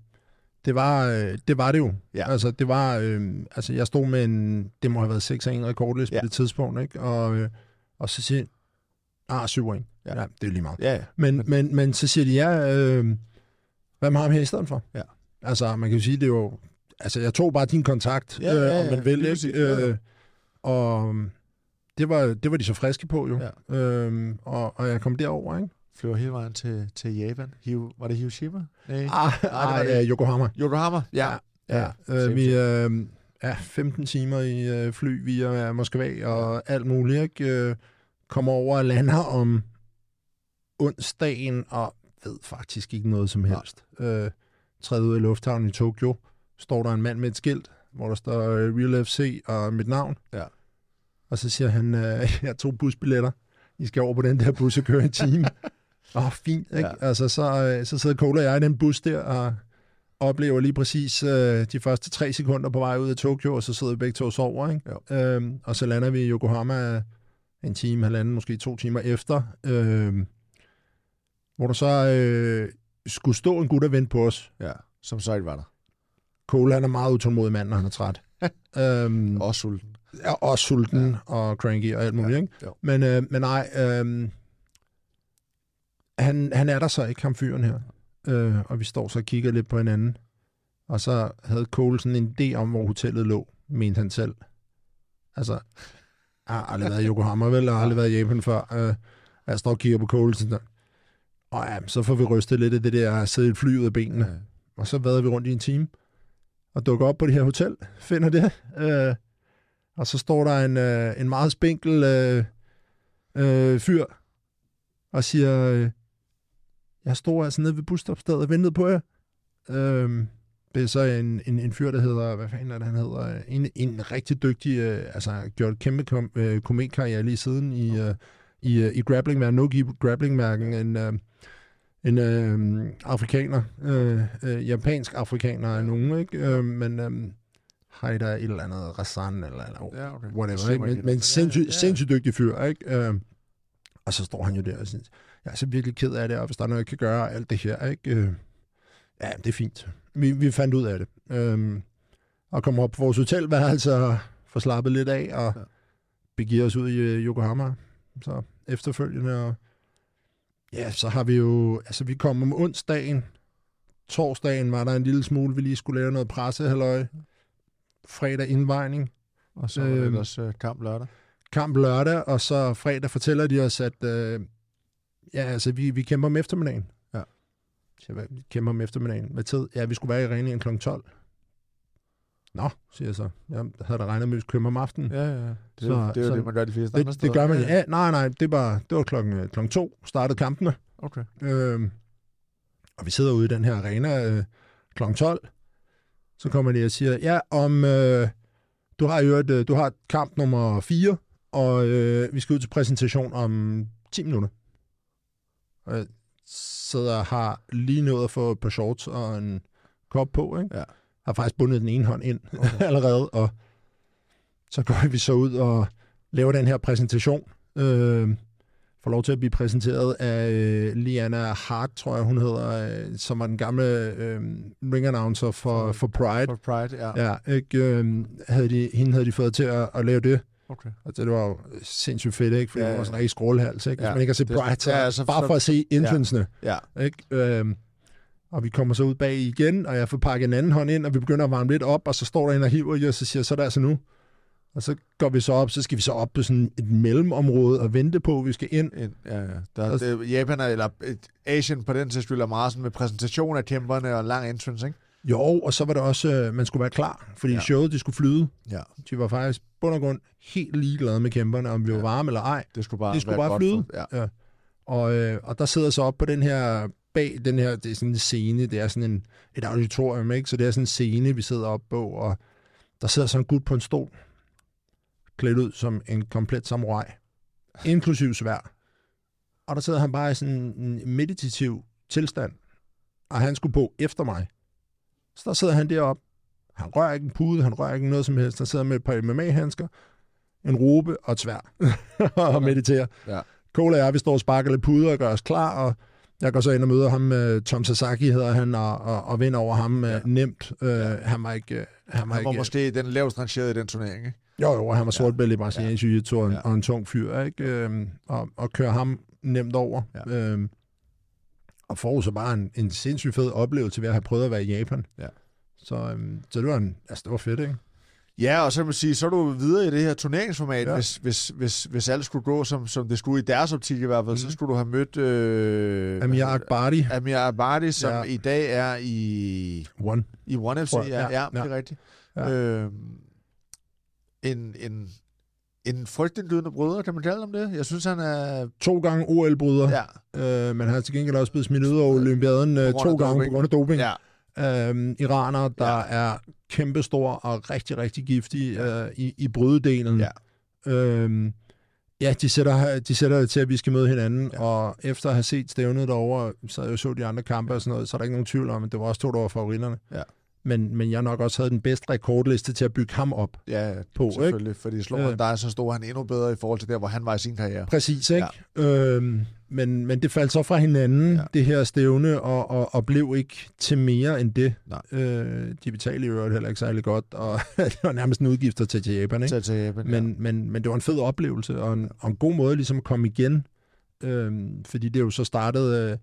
det, var, øh, det var det jo. Ja. Altså, det var, øh, altså, jeg stod med en, det må have været seks af en rekordliste ja. på det tidspunkt, ikke? Og, øh, og så siger Ah, syv point. Ja. Ja, det er lige meget. Ja, ja. Men, men, men, men så siger de, ja, øh, hvad har man her i stedet for? Ja. Altså, man kan jo sige, det er jo... Altså, jeg tog bare din kontakt, ja, øh, ja, ja, om man vil, ikke? Ja, ja. Og det var, det var de så friske på, jo. Ja. Øhm, og, og jeg kom derover, ikke? Flyver hele vejen til, til Japan. Hiv, var det Hiroshima? Nej, ah, nej, det var det. Yokohama. Yokohama, ja. Ja, ja. ja. Øh, vi er øh, ja, femten timer i øh, fly via Moskva og alt muligt, ikke? Øh, kommer over og lander om onsdagen, og ved faktisk ikke noget som helst. Øh, træder ud af lufthavnen i Tokyo, står der en mand med et skilt, hvor der står Real F C og mit navn. Ja. Og så siger han, øh, jeg tog busbilletter. I skal over på den der bus og køre en time. Åh, oh, fint, ikke? Ja. Altså, så, så sidder Cola og jeg i den bus der og oplever lige præcis øh, de første tre sekunder på vej ud af Tokyo, og så sidder vi begge to og sover, ikke? Øhm, og så lander vi i Yokohama en time, halvanden, måske to timer efter, øh, hvor der så øh, skulle stå en gut og vente på os. Ja, som så ikke var der. Cola, han er meget utålmodig mand, når han er træt. øhm, og sulten. Ja, og sulten, ja. Og cranky og alt muligt, ja, ikke? Jo. Men, øh, men nej... Øh, Han, han er der så ikke, ham fyren her. Øh, og vi står så og kigger lidt på hinanden. Og så havde Cole sådan en idé om, hvor hotellet lå, mente han selv. Altså, jeg har aldrig været i Yokohama, vel? Jeg har aldrig været i Japan før. Øh, jeg står og kigger på Cole sådan der. Og ja, så får vi rystet lidt af det der at sidde i flyet af benene. Ja. Og så vader vi rundt i en time. Og dukker op på det her hotel. Finder det. Øh, og så står der en, øh, en meget spinkel øh, øh, fyr. Og siger... Øh, Jeg stod altså nede ved busstopstedet og ventede på jer. Øhm, det er så en, en, en fyr, der hedder, hvad fanden er det, han hedder? En, en rigtig dygtig, øh, altså gjort et kæmpe kom, øh, kometkarriere lige siden i, okay. øh, i, øh, i grappling-mærken, no-gi-grappling-mærken, en, øh, en øh, afrikaner, øh, øh, japansk afrikaner er nogen, ikke? Øh, men øh, Heider, et eller andet, Rassan, eller, eller yeah, okay. whatever, ikke? Men, men sindssygt yeah, yeah. sindssyg dygtig fyr, ikke? Øh, og så står han jo der og synes, jeg er så virkelig ked af det, og hvis der er noget, jeg kan gøre, alt det her, ikke? Øh, ja, det er fint. Vi, vi fandt ud af det. Øh, og kom op på vores hotelværelse og får slappet lidt af, og ja. Begiver os ud i Yokohama. Så efterfølgende, og ja, så har vi jo, altså vi kom om onsdagen, torsdagen var der en lille smule, vi lige skulle lave noget pressehalløj, fredag indvejning. Og så var det ellers øh, kamp lørdag. Kamp lørdag, og så fredag fortæller de os, at øh, ja, altså, vi, vi kæmper om eftermiddagen. Ja. Siger, vi kæmper om eftermiddagen. Hvad tid? Ja, vi skulle være i arenaen klokken tolv. Nå, siger jeg så. Jamen, havde der regnet med, at vi skulle kæmpe om aftenen. Ja, ja. Det, så, det er så, jo så, det, man gør de fleste andre steder. Det gør man, ja. Nej, nej, det var, det var klokken, klokken to, startede kampene. Okay. Øhm, og vi sidder ude i den her arena øh, klokken tolv. Så kommer de og siger, ja, om øh, du har jo et, øh, du har kamp nummer fire, og øh, vi skal ud til præsentation om ti minutter. Og jeg sidder og har lige nået at få et par shorts og en kop på, ikke? Ja. Har faktisk bundet den ene hånd ind, okay. allerede, og så går vi så ud og laver den her præsentation. Øh, får lov til at blive præsenteret af øh, Liana Hart, tror jeg hun hedder, øh, som var den gamle øh, ring-announcer for, for Pride. For Pride, ja. Ja, ikke? Øh, havde de, hende havde de fået til at, at lave det. Okay. Altså, det var jo sindssygt fedt, ikke? Fordi ja, det var sådan en rigtig skrålhals, ikke? Ja, man ikke kan se Bright, ja, altså, bare for at se entrancene, ja, ja. Ikke? Øhm, og vi kommer så ud bag igen, og jeg får pakket en anden hånd ind, og vi begynder at varme lidt op, og så står der en og hiver i, og så siger så er der altså nu. Og så går vi så op, så skal vi så op på sådan et mellemområde og vente på, at vi skal ind. Ja, ja. Der, det, Japan eller Asien på den tidsspil er meget sådan med præsentation af kæmperne og en lang entrance, ikke? Jo, og så var det også, man skulle være klar, fordi ja. Showet, de skulle flyde. Ja. De var faktisk bund og grund helt ligeglade med kæmperne, om vi var ja. Varme eller ej. Det skulle bare, det skulle bare flyde. Ja. Ja. Og, øh, og der sidder så op på den her, bag den her, det er sådan en scene, det er sådan en, et auditorium, ikke? Så det er sådan en scene, vi sidder op på, og der sidder sådan en gut på en stol, klædt ud som en komplet samurai, inklusiv sværd. Og der sidder han bare i sådan en meditativ tilstand, og han skulle på efter mig. Så der sidder han deroppe. Han rører ikke en pude, han rører ikke noget som helst. Der sidder med et par M M A-handsker, en robe og et sværd og mediterer. Ja. Cola og jeg, vi står og sparker lidt puder og gør os klar, og jeg går så ind og møder ham. Tom Sasaki hedder han, og, og, og vinder over ham ja. Nemt. Uh, han var ikke... Han var, han var ikke, måske den lavest rangerede i den turnering, ikke? Jo, jo, han var sortbælte i brasiliansk jiu-jitsu og, ja. og en tung fyr, ikke? Øhm, og, og kører ham nemt over. Ja. Øhm, og får så bare en, en sindssygt fed oplevelse ved at have prøvet at være i Japan. Ja. Så, øhm, så det var en, altså det var fedt, ikke? Ja, og så kan man sige, så er du videre i det her turneringsformat, ja. hvis, hvis, hvis, hvis alt skulle gå, som, som det skulle i deres optik i hvert fald, mm. så skulle du have mødt... Øh, Amir Akbardi. Amir Akbardi, som ja. i dag er i... One. I One F C, ja, ja, ja, det er rigtigt. Ja. Øh, en en, en frygtindlydende bryder, kan man tale om det? Jeg synes, han er... To gange O L-bryder, ja. øh, men han har til gengæld også blevet smidt ud over Olympiaden øh, to gange på grund af doping. Ja. Øhm, iraner, der ja. er kæmpestor og rigtig, rigtig giftig øh, i, i brydedelen. Ja, øhm, ja de, sætter, de sætter det til, at vi skal møde hinanden, ja. og efter at have set stævnet derovre, så jeg jo så de andre kampe og sådan noget, så er der ikke nogen tvivl om, at det var også to, der var favoritterne. Ja. Men, men jeg nok også havde den bedste rekordliste til at bygge ham op ja, på. Selvfølgelig, ikke? Fordi slår han dig, så stod han endnu bedre i forhold til der, hvor han var i sin karriere. Præcis, ikke? Ja. Øhm, men, men det faldt så fra hinanden, ja. det her stævne, og, og, og blev ikke til mere end det. Øh, de betalte i øvrigt heller ikke særlig godt, og det var nærmest en udgift at tage til Japan, ikke? Til, til Japan, men, ja. men, men det var en fed oplevelse, og en, og en god måde ligesom at komme igen, øhm, fordi det jo så startede... Øh,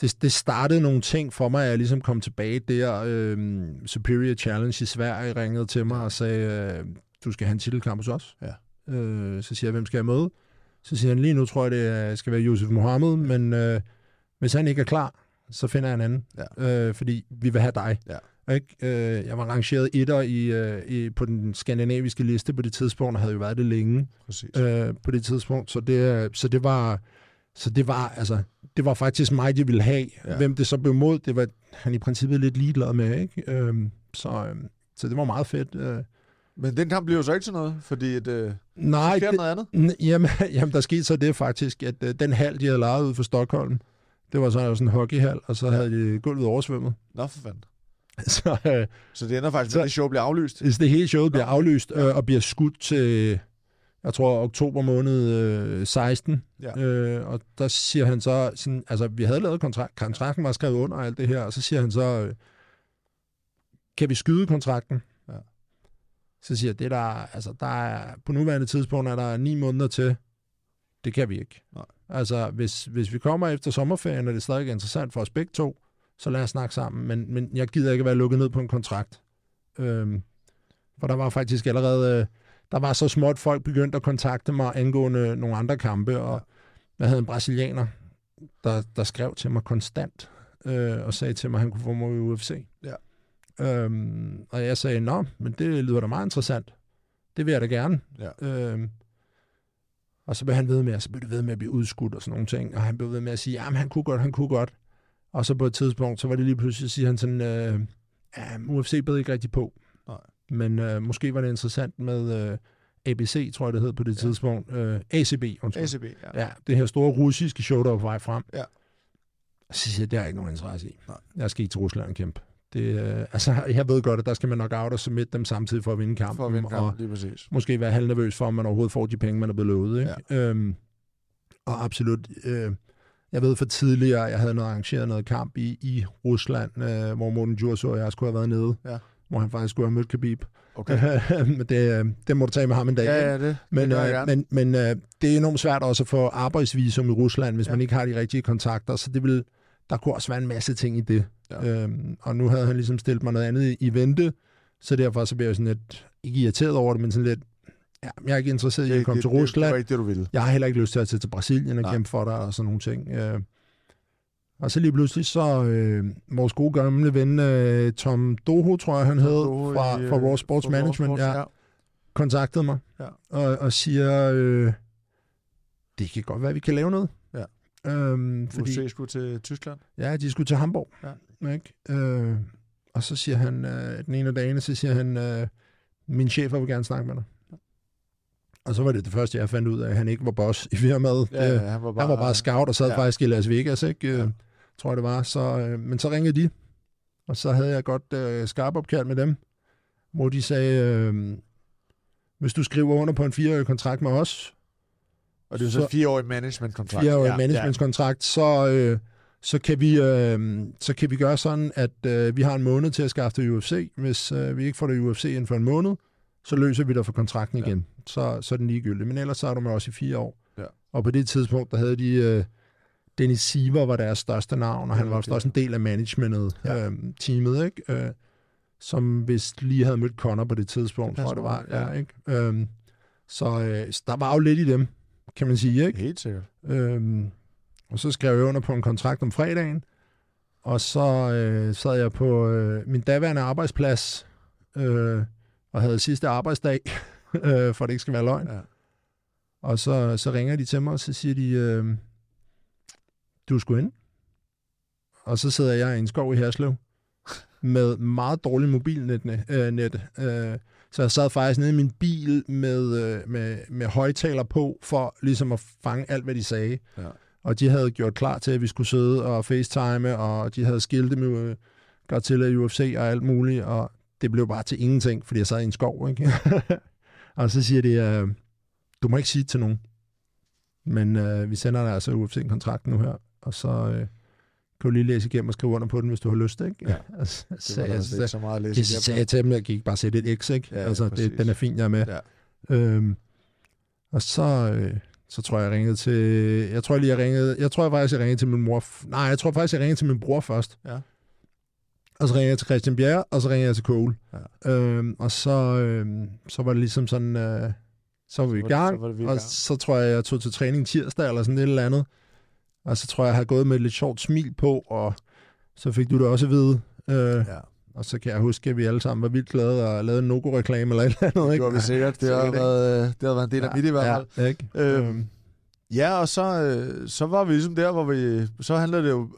Det, det startede nogle ting for mig, at jeg ligesom kom tilbage der. Øh, Superior Challenge i Sverige ringede til mig og sagde, øh, du skal have en titelkamp hos os. Ja. Øh, så siger jeg, hvem skal jeg møde? Så siger han, lige nu tror jeg, det skal være Josef Mohammed, men øh, hvis han ikke er klar, så finder jeg en anden. Ja. Øh, fordi vi vil have dig. Ja. Ikke? Øh, jeg var rangeret etter i, øh, i, på den skandinaviske liste på det tidspunkt, og havde jo været det længe øh, på det tidspunkt. Så det, så det var... Så det var, altså, det var faktisk mig, de ville have. Ja. Hvem det så blev mod, det var han i princippet lidt ligeglad med, ikke? Øhm, så, øhm, så det var meget fedt. Øh. Men den kamp blev jo så ikke til noget, fordi at, øh, nej, det, noget andet? N- jamen, jamen, der skete så det faktisk, at øh, den hal, de havde lejet ud for Stockholm, det var så sådan en hockeyhal, og så havde de gulvet oversvømmet. Nå for fanden. Så, øh, så det ender faktisk, så, at det show bliver aflyst? Så det hele showet Nå. bliver aflyst øh, og bliver skudt til... Jeg tror oktober måned øh, seksten, ja. øh, og der siger han så, sådan, altså vi havde lavet kontrakt, kontrakten var skrevet under og alt det her, og så siger han så, øh, kan vi skyde kontrakten? Ja. Så siger jeg, det der, altså der er, på nuværende tidspunkt er der ni måneder til, det kan vi ikke. Nej. Altså hvis, hvis vi kommer efter sommerferien, og det er stadig interessant for os begge to, så lad os snakke sammen, men, men jeg gider ikke være lukket ned på en kontrakt. Øh, for der var faktisk allerede... Øh, Der var så småt folk begyndt at kontakte mig angående nogle andre kampe, og jeg havde en brasilianer, der, der skrev til mig konstant, øh, og sagde til mig, at han kunne få mig i U F C. Ja. Øhm, og jeg sagde, nå, men det lyder da meget interessant. Det vil jeg da gerne. Ja. Øhm, og så blev han ved med, så blev det ved med at blive udskudt og sådan nogle ting, og han blev ved med at sige, jamen han kunne godt, han kunne godt. Og så på et tidspunkt, så var det lige pludselig, siger han sådan, øh, ja, U F C bed ikke rigtig på. Nej. Men øh, måske var det interessant med øh, A B C, tror jeg det hed på det ja. tidspunkt. Øh, A C B, undskyld. A C B, ja. Ja, det her store russiske show, der var på vej frem. Ja. Så siger jeg, det har jeg ikke nogen interesse i. Nej. Jeg skal ikke til Rusland kæmpe. Det, øh, altså, jeg ved godt, at der skal man nok out og submit dem samtidig for at vinde kampen. For at vinde kampen, og lige præcis. Måske være halvnervøs for, om man overhovedet får de penge, man er blevet lovet. Ikke? Ja. Øhm, og absolut... Øh, Jeg ved for tidligere, jeg havde noget arrangeret noget kamp i, i Rusland, øh, hvor Morten Djurso og jeg skulle have været nede. Ja. Hvor han faktisk skulle have mødt Khabib. Okay. det, det må du tage med ham en dag. Ja, ja, det. Men, det øh, men, men øh, det er enormt svært også at få arbejdsvisum i Rusland, hvis ja. man ikke har de rigtige kontakter, så det ville, der kunne også være en masse ting i det. Ja. Øhm, og nu havde han ligesom stillet mig noget andet i vente, så derfor så blev jeg sådan lidt, ikke irriteret over det, men sådan lidt, ja, jeg er ikke interesseret i at komme det, til det, Rusland. Det var ikke det, du ville. Jeg har heller ikke lyst til at tage til Brasilien og Nej. kæmpe for dig og sådan nogle ting. Øh, Og så lige pludselig, så øh, vores gode gamle ven, øh, Tom Doho, tror jeg han hed, fra, fra Raw Sports Management, ja, kontaktede mig ja. og, og siger, øh, det kan godt være, vi kan lave noget. Ja. Øhm, fordi, U F C skulle til Tyskland? Ja, de skulle til Hamburg. Ja. Ikke? Øh, og så siger han, øh, den ene af dagene, så siger han, øh, min chef vil gerne snakke med dig. Og så var det det første, jeg fandt ud af, at han ikke var boss i firmaet. Ja, øh, han, var bare, han var bare scout og sad ja. faktisk i Las Vegas, ikke? Øh, ja. tror jeg det var. Så, øh, men så ringede de, og så havde jeg godt øh, skarpopkald med dem, hvor de sagde, øh, hvis du skriver under på en fireårig kontrakt med os, og det er så, så fireårig managementkontrakt, fireårig ja, managementkontrakt, så, øh, så, kan vi, øh, så kan vi gøre sådan, at øh, vi har en måned til at skaffe til U F C. Hvis øh, vi ikke får det U F C inden for en måned, så løser vi dig for kontrakten igen. Ja. Så, så er den ligegyldig. Men ellers så er du med også i fire år. Ja. Og på det tidspunkt, der havde de... Øh, Dennis Siever var deres største navn, og han var okay. også en del af managementet, ja. øh, teamet, ikke? Øh, som vist lige havde mødt Connor på det tidspunkt, tror det var. Ja, ikke? Øh, så øh, der var jo lidt i dem, kan man sige, ikke? Helt sikkert. Øh, og så skrev jeg under på en kontrakt om fredagen, og så øh, sad jeg på øh, min daværende arbejdsplads, øh, og havde sidste arbejdsdag, øh, for det ikke skal være løgn. Ja. Og så, så ringer de til mig, og så siger de... Øh, du skulle ind. Og så sidder jeg i en skov i Herslev med meget dårligt mobilnet. Øh, så jeg sad faktisk nede i min bil med, øh, med, med højtaler på, for ligesom at fange alt, hvad de sagde. Ja. Og de havde gjort klar til, at vi skulle sidde og facetime, og de havde skilte med øh, Godzilla i U F C og alt muligt, og det blev bare til ingenting, fordi jeg sad i en skov. Ikke? Og så siger de, øh, du må ikke sige til nogen, men øh, vi sender dig altså U F C-kontrakten nu her. Og så øh, kan du lige læse igennem og skrive under på den, hvis du har lyst, ikke? Ja, altså, det var sagde, altså ikke så meget at læse igennem. Jeg sagde til dem, at jeg gik bare sætte et X, ikke? Ja, altså, ja, det, den er fin, jeg er med. Ja. Øhm, og så, øh, så tror jeg, jeg ringede til... Jeg tror lige, jeg ringede... Jeg tror faktisk, jeg ringede til min mor... Nej, jeg tror faktisk, jeg ringede til min bror først. Ja. Og så ringede jeg til Christian Bjerre, og så ringede jeg til Cole. Ja. Øhm, og så, øh, så var det ligesom sådan... Øh, så var vi i gang, så det, så det og så tror jeg, jeg tog til træning tirsdag, eller sådan et eller andet. Og så tror jeg, jeg har gået med et lidt sjovt smil på, og så fik du det også at vide. Øh, ja. Og så kan jeg huske, at vi alle sammen var vildt glade og lavede en Nogo-reklame eller et eller andet. Ikke? Det gjorde vi sikkert. Det, ja, har, været, det har været en del af ja, mit i hvert fald. Ja, ikke? Øhm, ja og så, så var vi ligesom der, hvor vi... Så handlede det jo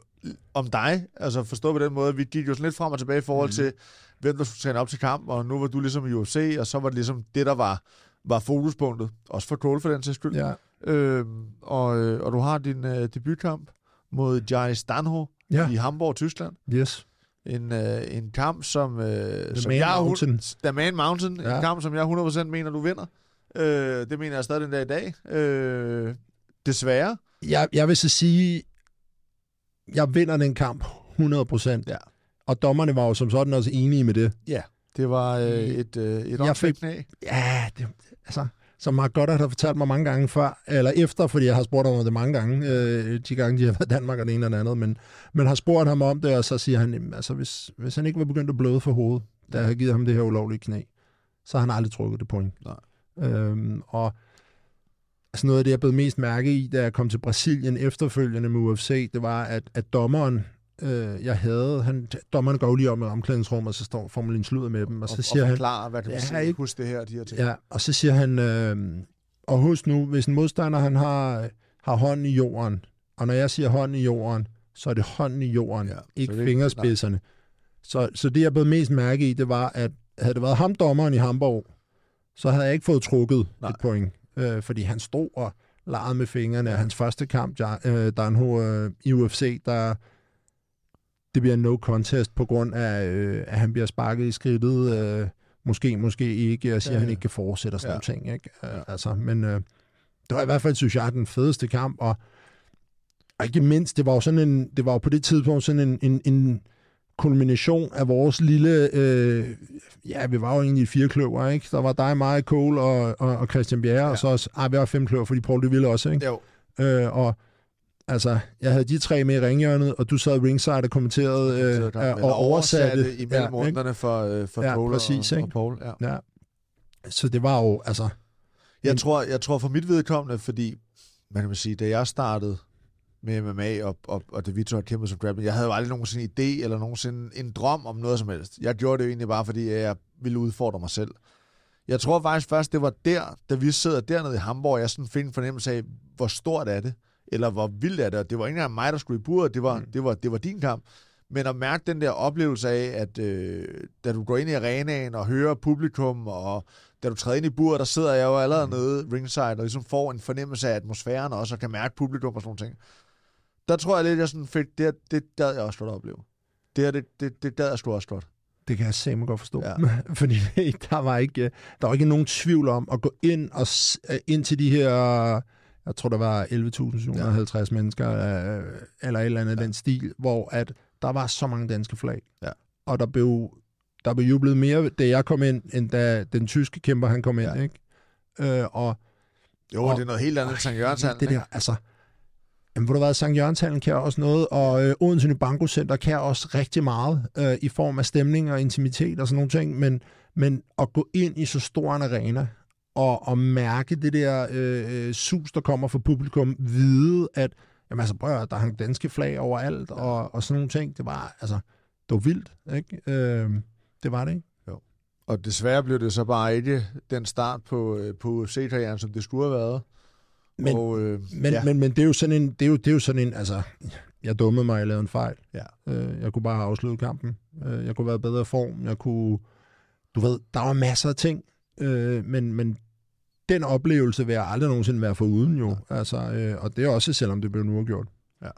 om dig. Altså forstå på den måde. Vi gik jo sådan lidt frem og tilbage i forhold mm. til, hvem der skulle træne op til kamp, og nu var du ligesom i U F C, og så var det ligesom det, der var... var fokuspunktet, også for Cole for den sags skyld. Ja. Øhm, og, og du har din øh, debutkamp mod Jai Stanho ja. i Hamburg, Tyskland. Yes. En, øh, en kamp, som... Øh, som Man jeg, Mountain. The Man Mountain. Ja. En kamp, som jeg hundrede procent mener, du vinder. Øh, det mener jeg stadig den dag i dag. Øh, desværre. Jeg, jeg vil så sige, jeg vinder den kamp hundrede procent. Ja. Og dommerne var jo som sådan også enige med det. Ja. Det var øh, et, øh, et omfægt knæ. Ja, det, altså, som Mark Goddard har fortalt mig mange gange før, eller efter, fordi jeg har spurgt ham om det mange gange, øh, de gange, de har været i Danmark og det ene eller andet, men, men har spurgt ham om det, og så siger han, altså, hvis, hvis han ikke var begyndt at bløde for hovedet, da jeg havde givet ham det her ulovlige knæ, så har han aldrig trukket det point. Nej. Øhm, og altså noget af det, jeg blev mest mærke i, da jeg kom til Brasilien efterfølgende med U F C, det var, at, at dommeren, Øh, jeg havde, han, dommeren går lige om i omklædningsrum, og så står formelen sludder med dem, og så og, siger og forklarer, han, hvad kan vi ja, sige, husk det her, de her ting. Ja, og så siger han, øh, og husk nu, hvis en modstander, han har, har hånden i jorden, og når jeg siger hånden i jorden, så er det hånden i jorden, ja, ikke det, fingerspidserne. Så, så det, jeg blev mest mærke i, det var, at havde det været ham dommeren i Hamburg, så havde jeg ikke fået trukket nej. et point, øh, fordi han stod og legede med fingrene, ja. hans første kamp, ja, øh, Danho øh, i U F C, der det bliver no contest på grund af, øh, at han bliver sparket i skridtet. Øh, måske, måske ikke. Og siger, ja, ja. han ikke kan fortsætte og sådan ja. ting. Ikke? Altså, men øh, det var i hvert fald, synes jeg, den fedeste kamp. Og, og ikke mindst, det var jo sådan en, det var på det tidspunkt sådan en, en, en kulmination af vores lille... Øh, ja, vi var jo egentlig i fire kløver, ikke? Der var dig, mig, Cole og, og, og Christian Bjerre. Ja. Og så også... Ej, vi var fem kløver, fordi Paul de Wilde også, ikke? Jo. Øh, og... Altså, jeg havde de tre med i ringhjørnet, og du sad ringside og kommenterede øh, øh, og, og oversatte imellem runderne for, øh, for ja, Cole præcis, og, og Paul. Ja. Ja. Så det var jo, altså... Jeg, en... tror, jeg tror for mit vedkommende, fordi, man kan sige, da jeg startede med M M A, og, og, og det Vitor kæmpede som grappling, jeg havde jo aldrig nogensinde en idé, eller nogensinde en drøm om noget som helst. Jeg gjorde det jo egentlig bare, fordi jeg ville udfordre mig selv. Jeg tror faktisk først, det var der, da vi sidder dernede i Hamburg, jeg sådan fik en fornemmelse af, hvor stort er det? Eller hvor vildt er det, det var ikke engang mig, der skulle i buret, det var, mm. det, var, det var din kamp. Men at mærke den der oplevelse af, at øh, da du går ind i arenaen og hører publikum, og da du træder ind i buret, der sidder jeg jo allerede mm. nede ringside, og ligesom får en fornemmelse af atmosfæren, og også kan mærke publikum og sådan ting. Der tror jeg lidt, at jeg sådan fik, det, det gad jeg også godt at opleve. Det her, det, det, det gad jeg sgu også godt. Det kan jeg simpelthen godt forstå. Ja. Fordi der var, ikke, der var ikke nogen tvivl om at gå ind, og, ind til de her... Jeg tror, der var elleve tusind syv hundrede og halvtreds ja. mennesker, øh, eller et eller andet ja. den stil, hvor at der var så mange danske flag. Ja. Og der blev Der blev jublet mere, da jeg kom ind, end da den tyske kæmper, han kom ind, ikke? Øh, og, jo, og, det er noget helt andet end Sankt Jørgenshallen. Det der, altså... Jamen, hvor du har været, Sankt Jørgenshallen kan også noget, og øh, Odense Nybanko Center kan også rigtig meget øh, i form af stemning og intimitet og sådan nogle ting, men, men at gå ind i så stor en arena og, og mærke det der øh, sus, der kommer fra publikum, vide, at jamen, altså, prøv, der hang danske flag overalt og, og sådan nogle ting, det var, altså, det var vildt, ikke? Øh, det var det, ikke? Jo. Og desværre blev det så bare ikke den start på, på U F C-karrieren, som det skulle have været. Men, og, øh, men, ja. men, men det er jo sådan en, det er jo, det er jo sådan en, altså, jeg dummede mig, jeg lavede en fejl. Ja. Øh, jeg kunne bare afslutte kampen. Øh, jeg kunne være i bedre form. Jeg kunne, du ved, der var masser af ting. Øh, men, men den oplevelse vil jeg aldrig nogensinde være foruden, jo. Ja. Altså, øh, og det er også, selvom det blev nu gjort. Ja.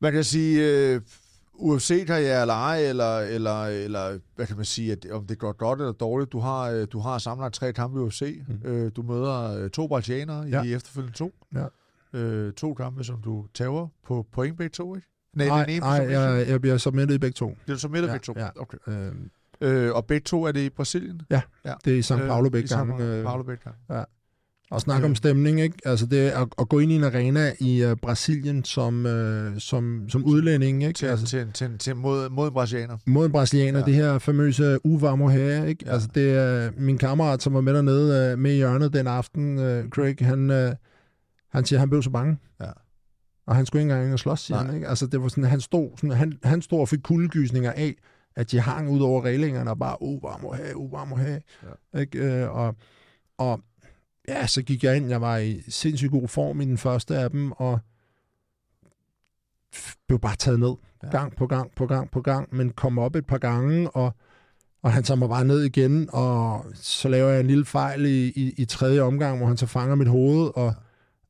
Man kan sige, øh, U F C-karriere eller ej, eller, eller, eller hvad kan man sige, at, om det går godt eller dårligt. Du har, du har samlet tre kampe i U F C. Mm. Du møder to brasilianere ja. i de efterfølgende to. Ja. Øh, to kampe, som du tager på point begge to, ikke? Nej, nej, den ene, nej som, jeg, jeg bliver submittet i begge to. Bliver du submittet i ja, begge to? Ja. Okay. Øhm. Øh, og begge to er det i Brasilien? Ja, ja. Det er i São Paulo begge gange. Ja. Og snak om stemning, ikke? Altså det at, at gå ind i en arena i uh, Brasilien som, uh, som, som udlænding, ikke? Til, altså, til, til, til mod, mod brasilianer. Mod brasilianer, ja. Det her famøse Uvamo her, ikke? Ja. Altså det er uh, min kammerat, som var med dernede uh, med i hjørnet den aften, uh, Craig, han, uh, han siger, han blev så bange. Ja. Og han skulle ikke engang slås, siger han, ikke? Altså det var sådan, han stod, sådan, han, han stod og fik kuldegysninger af, at de hang ud over reglingerne og bare, Uvamo her, Uvamo her, ja. Ikke? Uh, og... og ja, så gik jeg ind, jeg var i sindssygt god form i den første af dem, og blev bare taget ned, gang på gang på gang på gang, men kom op et par gange, og, og han tager mig bare ned igen, og så laver jeg en lille fejl i, i, i tredje omgang, hvor han så fanger mit hoved, og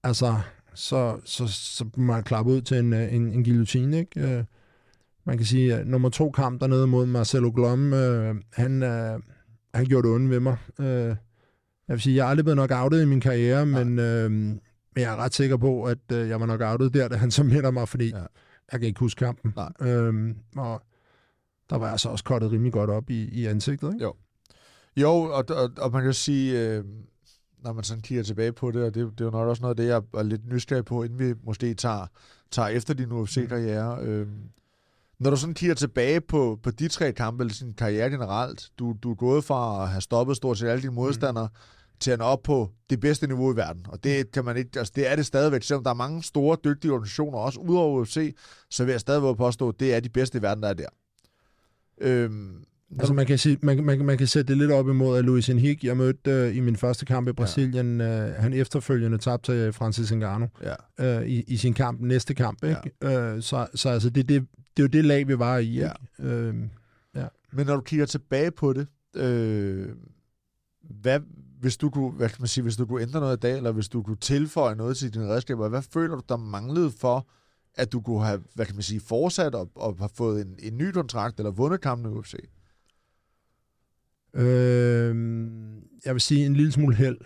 altså, så, så, så må jeg klappe ud til en, en, en guillotine, ikke? Man kan sige, at nummer to kamp dernede mod Marcelo Gomes, han, han gjorde det ondt ved mig. Jeg vil sige, jeg er aldrig blevet knockoutet i min karriere, men, øh, men jeg er ret sikker på, at øh, jeg var knockoutet der, da han så minder mig, fordi ja. jeg kan ikke huske kampen. Øhm, og der var jeg så også kottet rimelig godt op i, i ansigtet, ikke? Jo, jo og, og, og man kan sige, øh, når man sådan kigger tilbage på det, og det, det er jo nok også noget af det, jeg er lidt nysgerrig på, inden vi måske tager, tager efter din U F C-karriere. Mm. Øh, når du sådan kigger tilbage på, på de tre kampe, eller sin karriere generelt, du, du er gået fra at have stoppet stort set alle dine modstandere, mm. til at nå op på det bedste niveau i verden. Og det kan man ikke, altså det er det stadigvæk. Selvom der er mange store, dygtige organisationer, også udover U F C, så vil jeg stadigvæk påstå, at det er de bedste i verden, der er der. Øhm, altså man kan, sige, man, man, man kan sætte det lidt op imod, at Luis Henrique, jeg mødte øh, i min første kamp i Brasilien, ja. øh, han efterfølgende tabte til Francis Ngannou ja. øh, i, i sin kamp, næste kamp. Ikke? Ja. Øh, så så altså, det, det, det er jo det lag, vi var i. Ja. Øh, ja. Men når du kigger tilbage på det, øh, hvad... Hvis du kunne, hvad kan man sige, hvis du kunne ændre noget i dag, eller hvis du kunne tilføje noget til dine redskaber, hvad føler du, der manglede for, at du kunne have, hvad kan man sige, fortsat og, og have fået en, en ny kontrakt, eller vundet kampen i U F C? Øhm, jeg vil sige en lille smule held.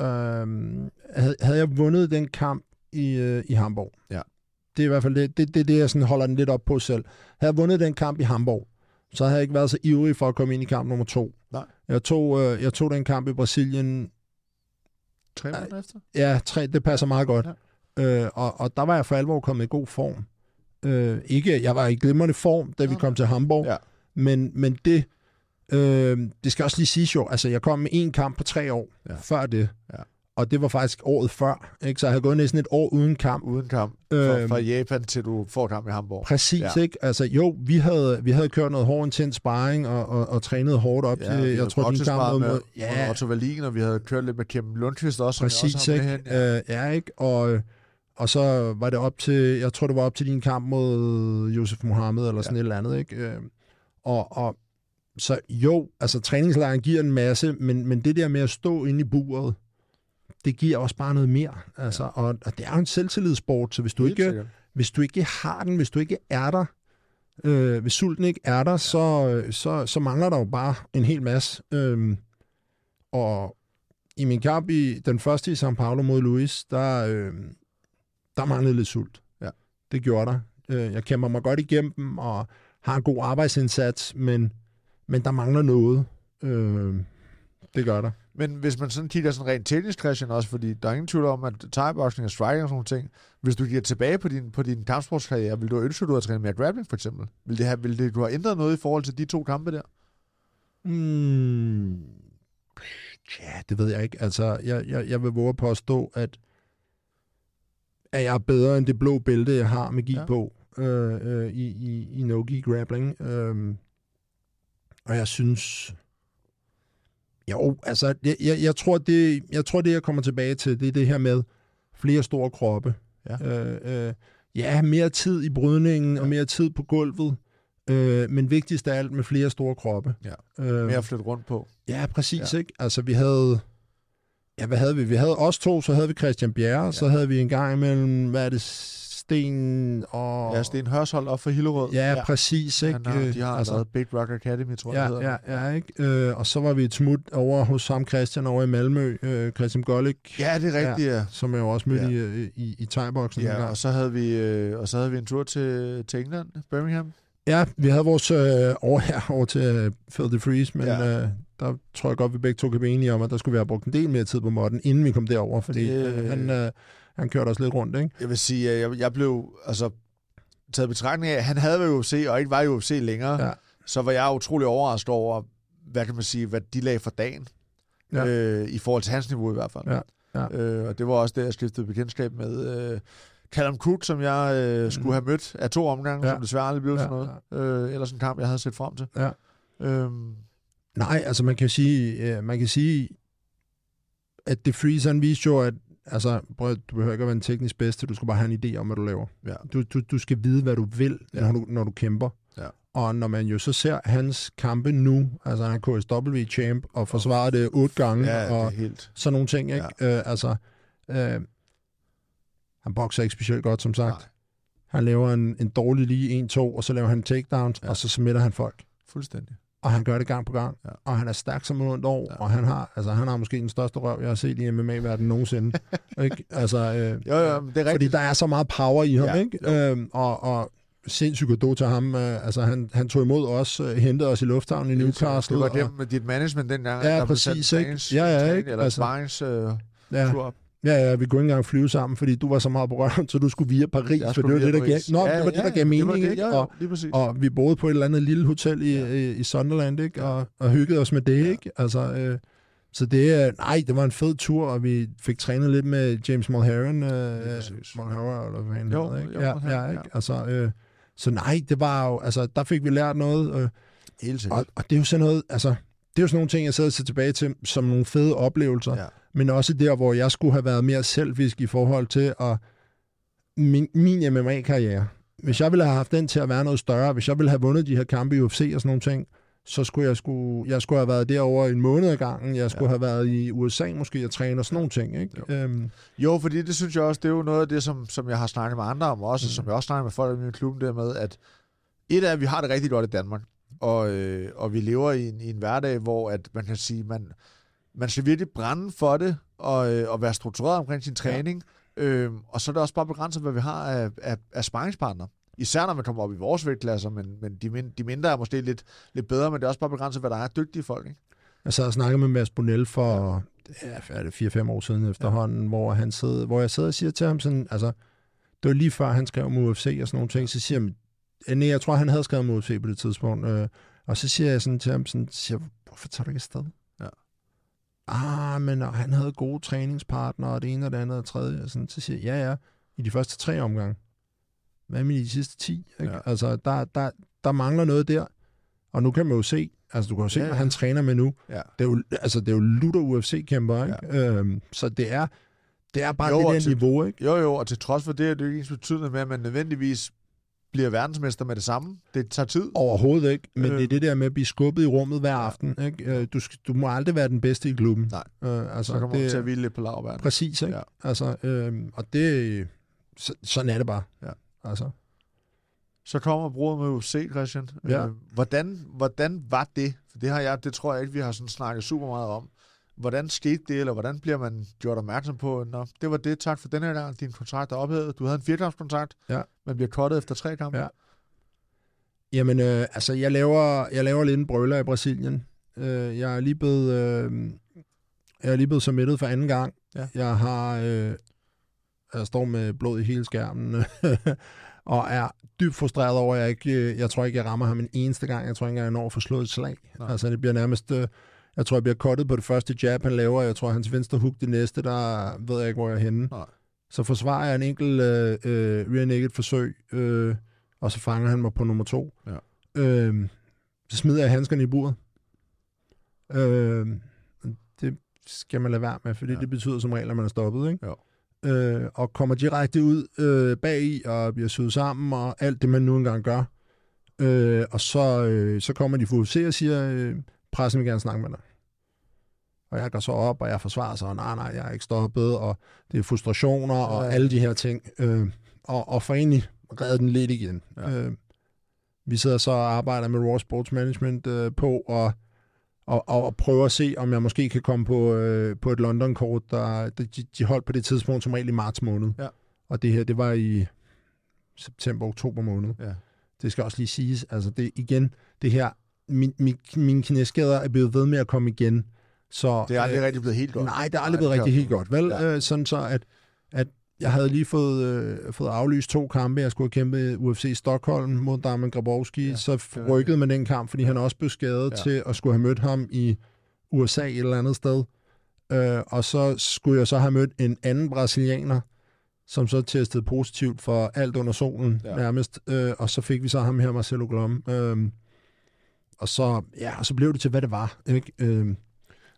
Øhm, havde, havde jeg vundet den kamp i, øh, i Hamburg? Ja. Det er i hvert fald det, det, det, det jeg sådan holder den lidt op på selv. Havde jeg vundet den kamp i Hamburg, så havde jeg ikke været så ivrig for at komme ind i kamp nummer to. Nej. Jeg tog, øh, jeg tog den kamp i Brasilien... Tre måneder efter? Ja, tre, det passer meget godt. Ja. Øh, og, og der var jeg for alvor kommet i god form. Øh, ikke, jeg var i glimrende form, da vi okay. kom til Hamburg, ja. men, men det... Øh, det skal også lige siges jo, altså jeg kom med en kamp på tre år ja. før det, ja. og det var faktisk året før, ikke? Så jeg havde gået næsten et år uden kamp. Uden kamp, øh, fra Japan til du får kamp i Hamburg. Præcis, ja. ikke? Altså jo, vi havde, vi havde kørt noget hård intens sparring og, og, og trænet hårdt op ja, til, jeg tror, din kamp med ja. Otto Wallin, og vi havde kørt lidt med Kim Lundqvist også. Præcis, også ikke? Hen, ja. Øh, ja, ikke? Og, og så var det op til, jeg tror, det var op til din kamp mod Josef Mohammed eller sådan ja. et eller andet, ikke? Øh, og... og så jo, altså træningslejren giver en masse, men, men det der med at stå inde i buret, det giver også bare noget mere. Altså, ja. og, og det er jo en selvtillidssport, så hvis du, ikke, hvis du ikke har den, hvis du ikke er der, øh, hvis sulten ikke er der, ja. så, så, så mangler der jo bare en hel masse. Øhm, og i min kamp i den første i São Paulo mod Luis, der, øh, der manglede lidt sult. Ja. Det gjorde der. Øh, jeg kæmper mig godt igennem, og har en god arbejdsindsats, men Men der mangler noget. Øh, det gør der. Men hvis man sådan kigger sådan rent teknisk, Christian, også, fordi der er ingen tvivl om, at thai-boxing og striking og sådan nogle ting, hvis du giver tilbage på din, på din kampsportskarriere, ville du ønske, at du havde trænet mere grappling, for eksempel? Vil det have, vil det, du have ændret noget i forhold til de to kampe der? Mm, ja, det ved jeg ikke. Altså, jeg, jeg, jeg vil våge på at stå, at, at jeg er bedre end det blå bælte, jeg har med gi ja. på øh, øh, i, i, i no-gi grappling. Øh, og jeg synes... Jo, altså, jeg, jeg, jeg, tror, det, jeg tror, det jeg kommer tilbage til, det er det her med flere store kroppe. Ja, øh, øh, ja mere tid i brydningen, ja. og mere tid på gulvet, øh, men vigtigst af alt med flere store kroppe. Ja. Øh, mere at flytte rundt på. Ja, præcis, ja. ikke? Altså, vi havde... Ja, hvad havde vi? Vi havde os to, så havde vi Christian Bjerre, ja. så havde vi en gang imellem, hvad er det, Sten og... Ja, Sten Hørsholdt op for Hillerød. Ja, ja. præcis, ikke? Han har, de har altså... Big Rock Academy, tror jeg, ja, det hedder. Ja, ja, ikke? Øh, og så var vi et smut over hos ham, Christian, over i Malmø, øh, Christian Gollik. Ja, det er rigtigt, ja. ja. Som jeg jo også mødte ja. i, i, i thai-boxen. Ja, og så, havde vi, øh, og så havde vi en tur til, til England, Birmingham. Ja, vi havde vores øh, over her, over til øh, Phil the Freeze, men... Ja. Øh, der tror jeg godt, vi begge to kan blive enige om, at der skulle vi have brugt en del mere tid på Morten, inden vi kom derover, fordi øh, han, øh, han kørte også lidt rundt, ikke? Jeg vil sige, at jeg, jeg blev altså, taget betragtning af, at han havde været i U F C, og ikke var i U F C længere, ja. så var jeg utrolig overrasket over, hvad kan man sige, hvad de lagde for dagen, ja. øh, i forhold til hans niveau i hvert fald. Ja. Ja. Øh, og det var også det, jeg skiftede bekendtskab med... Øh, Callum Cook, som jeg øh, skulle have mødt af to omgange, ja. som desværre aldrig blev ja. sådan noget, øh, eller sådan en kamp, jeg havde set frem til. Ja. Øh, Nej, altså man kan sige, øh, man kan sige, at The Freezer viste jo, at altså, brød, du behøver ikke at være en teknisk bedste, du skal bare have en idé om, hvad du laver. Ja. Du, du, du skal vide, hvad du vil, ja. når, du, når du kæmper. Ja. Og når man jo så ser hans kampe nu, altså han er K S W-champ og forsvarer det otte gange, ja, og helt... sådan nogle ting, ikke? Ja. Øh, altså, øh, han bokser ikke specielt godt, som sagt. Nej. Han laver en, en dårlig lige en to, og så laver han takedowns, ja. og så smitter han folk. Fuldstændig. Og han gør det gang på gang, ja. og han er stærk som rundt over, ja. og han har, altså, han har måske den største røv, jeg har set i M M A-verdenen nogensinde. ikke? Altså, øh, jo, jo, det er fordi der er så meget power i ham, ja. ikke? Øhm, og, og sindssygt god til ham. Øh, altså, han, han tog imod os, øh, hentede os i lufthavnen i Newcastle. Det var det med dit management dengang. Ja, der præcis. Ikke? Trænings, ja, ja, ikke? Eller altså, barings, øh, ja. Ja, ja, vi kunne ikke engang flyve sammen, fordi du var så meget berømt, så du skulle via Paris, for det var det, der gav, Nå, ja, det var ja, det, der gav mening, det det, ikke? Ja, og, og vi boede på et eller andet lille hotel i, ja. i, i Sunderland, ikke? Og, og hyggede os med det, ja. ikke? Altså, øh, så det, nej, det var en fed tur, og vi fik trænet lidt med James Mulherron, øh, Mulherron, eller hvad han hedder, ikke? Jo, ja, ja, ja, ikke? Altså, øh, så nej, det var jo, altså, der fik vi lært noget, øh, Helt og, og det er jo sådan noget, altså... Det er jo sådan nogle ting, jeg sidder og ser tilbage til, som nogle fede oplevelser, ja. men også der, hvor jeg skulle have været mere selvisk i forhold til at min, min M M A-karriere. Hvis jeg ville have haft den til at være noget større, hvis jeg ville have vundet de her kampe i U F C og sådan nogle ting, så skulle jeg, skulle, jeg skulle have været derover en måned ad gangen, jeg skulle ja. have været i U S A måske og træne og sådan nogle ting. Ikke? Jo. Øhm. jo, fordi det synes jeg også, det er jo noget af det, som, som jeg har snakket med andre om også, mm. og som jeg også snakker med folk i min klub der med, at et af, at vi har det rigtig godt i Danmark. Og, øh, og vi lever i en, i en hverdag, hvor at man kan sige, man, man skal virkelig brænde for det, og, øh, og være struktureret omkring sin træning. Ja. Øh, og så er det også bare begrænset, hvad vi har af, af, af sparringspartnere. Især når man kommer op i vores vægtklasser, men, men de, mind, de mindre er måske lidt, lidt bedre, men det er også bare begrænset, hvad der er dygtige folk. Ikke? Jeg sad og snakkede med Mads Bonell for ja, fire fem år siden efterhånden, ja. hvor, han sad, hvor jeg sad og siger til ham, sådan, altså, det var lige før han skrev om U F C og sådan nogle ting, så siger han, nej, jeg tror, han havde skrevet mod U F C på det tidspunkt. Øh, og så siger jeg sådan til ham, sådan, siger, hvorfor tager du ikke afsted? Ja. Ah, men han havde gode træningspartnere, og det ene og det andet og tredje. Og sådan, så siger jeg, ja, ja, i de første tre omgange. Hvad med i de sidste ti? Ikke? Ja. Altså, der, der, der mangler noget der. Og nu kan man jo se, altså du kan jo se, ja, ja. Hvad han træner med nu. Ja. Det er jo, altså, det er jo lutter U F C-kæmper, ikke? Ja. Øhm, så det er, det er bare jo, det der niveau, ikke? Jo, jo, og til trods for det, er det jo ikke betydende med, at man nødvendigvis bliver verdensmester med det samme. Det tager tid. Overhovedet ikke, men øh. det er det der med at blive skubbet i rummet hver aften. Ikke? Du, du må aldrig være den bedste i klubben. Nej, øh, altså, så kommer det, du til at hvile lidt på laurbærne. Præcis, ikke? Ja. Altså, øh, og det... Så, sådan er det bare. Ja. Altså. Så kommer bruget med U F C, Christian. Ja. Øh, hvordan, hvordan var det? For det, har jeg, det tror jeg ikke, vi har sådan snakket super meget om. Hvordan skete det, eller hvordan bliver man gjort opmærksom på, nå, det var det, tak for den her gang, din kontrakt er ophævet, du havde en firekampskontrakt, ja. man bliver cuttet efter tre kampe. Ja. Jamen, øh, altså, jeg laver, jeg laver lidt en brøller i Brasilien. Øh, jeg er lige blevet, øh, jeg er lige blevet submitted for anden gang. Ja. Jeg har, øh, jeg står med blod i hele skærmen, og er dybt frustreret over, at jeg ikke, jeg tror ikke, jeg rammer ham en eneste gang. Jeg tror ikke, jeg når at få slået et slag. Nej. Altså, det bliver nærmest... Øh, Jeg tror, jeg bliver cuttet på det første jab, han laver. Jeg tror, hans venstre hook det næste, der ved jeg ikke, hvor jeg er henne. Nej. Så forsvarer jeg en enkelt øh, rear naked forsøg, øh, og så fanger han mig på nummer to. Ja. Øh, så smider jeg handskerne i buret. Øh, det skal man lade være med, fordi ja. det betyder som regel, at man er stoppet. Ikke? Øh, og kommer direkte ud øh, bagi, og bliver syet sammen, og alt det, man nu engang gør. Øh, og så, øh, så kommer de for U F C og siger... Øh, pressen vil gerne snakke med dig. Og jeg går så op, og jeg forsvarer sig, og nej, nej, jeg er ikke stoppet, og det er frustrationer, ja. og alle de her ting. Øh, og, og for egentlig redder den lidt igen. Ja. Øh, vi sidder så og arbejder med Raw Sports Management øh, på, og, og, og prøver at se, om jeg måske kan komme på, øh, på et London-kort, der de, de holdt på det tidspunkt som regel i marts måned. Ja. Og det her, det var i september, oktober måned. Ja. Det skal også lige siges, altså det igen, det her, Min, min, mine knæskader er blevet ved med at komme igen. Så, det er aldrig øh, rigtig blevet helt godt. Nej, det er aldrig nej, blevet rigtig helt godt. Vel, ja. øh, sådan så, at, at jeg havde lige fået, øh, fået aflyst to kampe. Jeg skulle kæmpe U F C Stockholm mod Damien Grabowski. Ja, så rykkede man den kamp, fordi han også blev skadet ja. til at skulle have mødt ham i U S A et eller andet sted. Øh, og så skulle jeg så have mødt en anden brasilianer, som så testede positivt for alt under solen ja. nærmest. Øh, og så fik vi så ham her, Marcelo Gomes. Øh, Og så, ja, og så blev det til, hvad det var. Ikke? Øhm,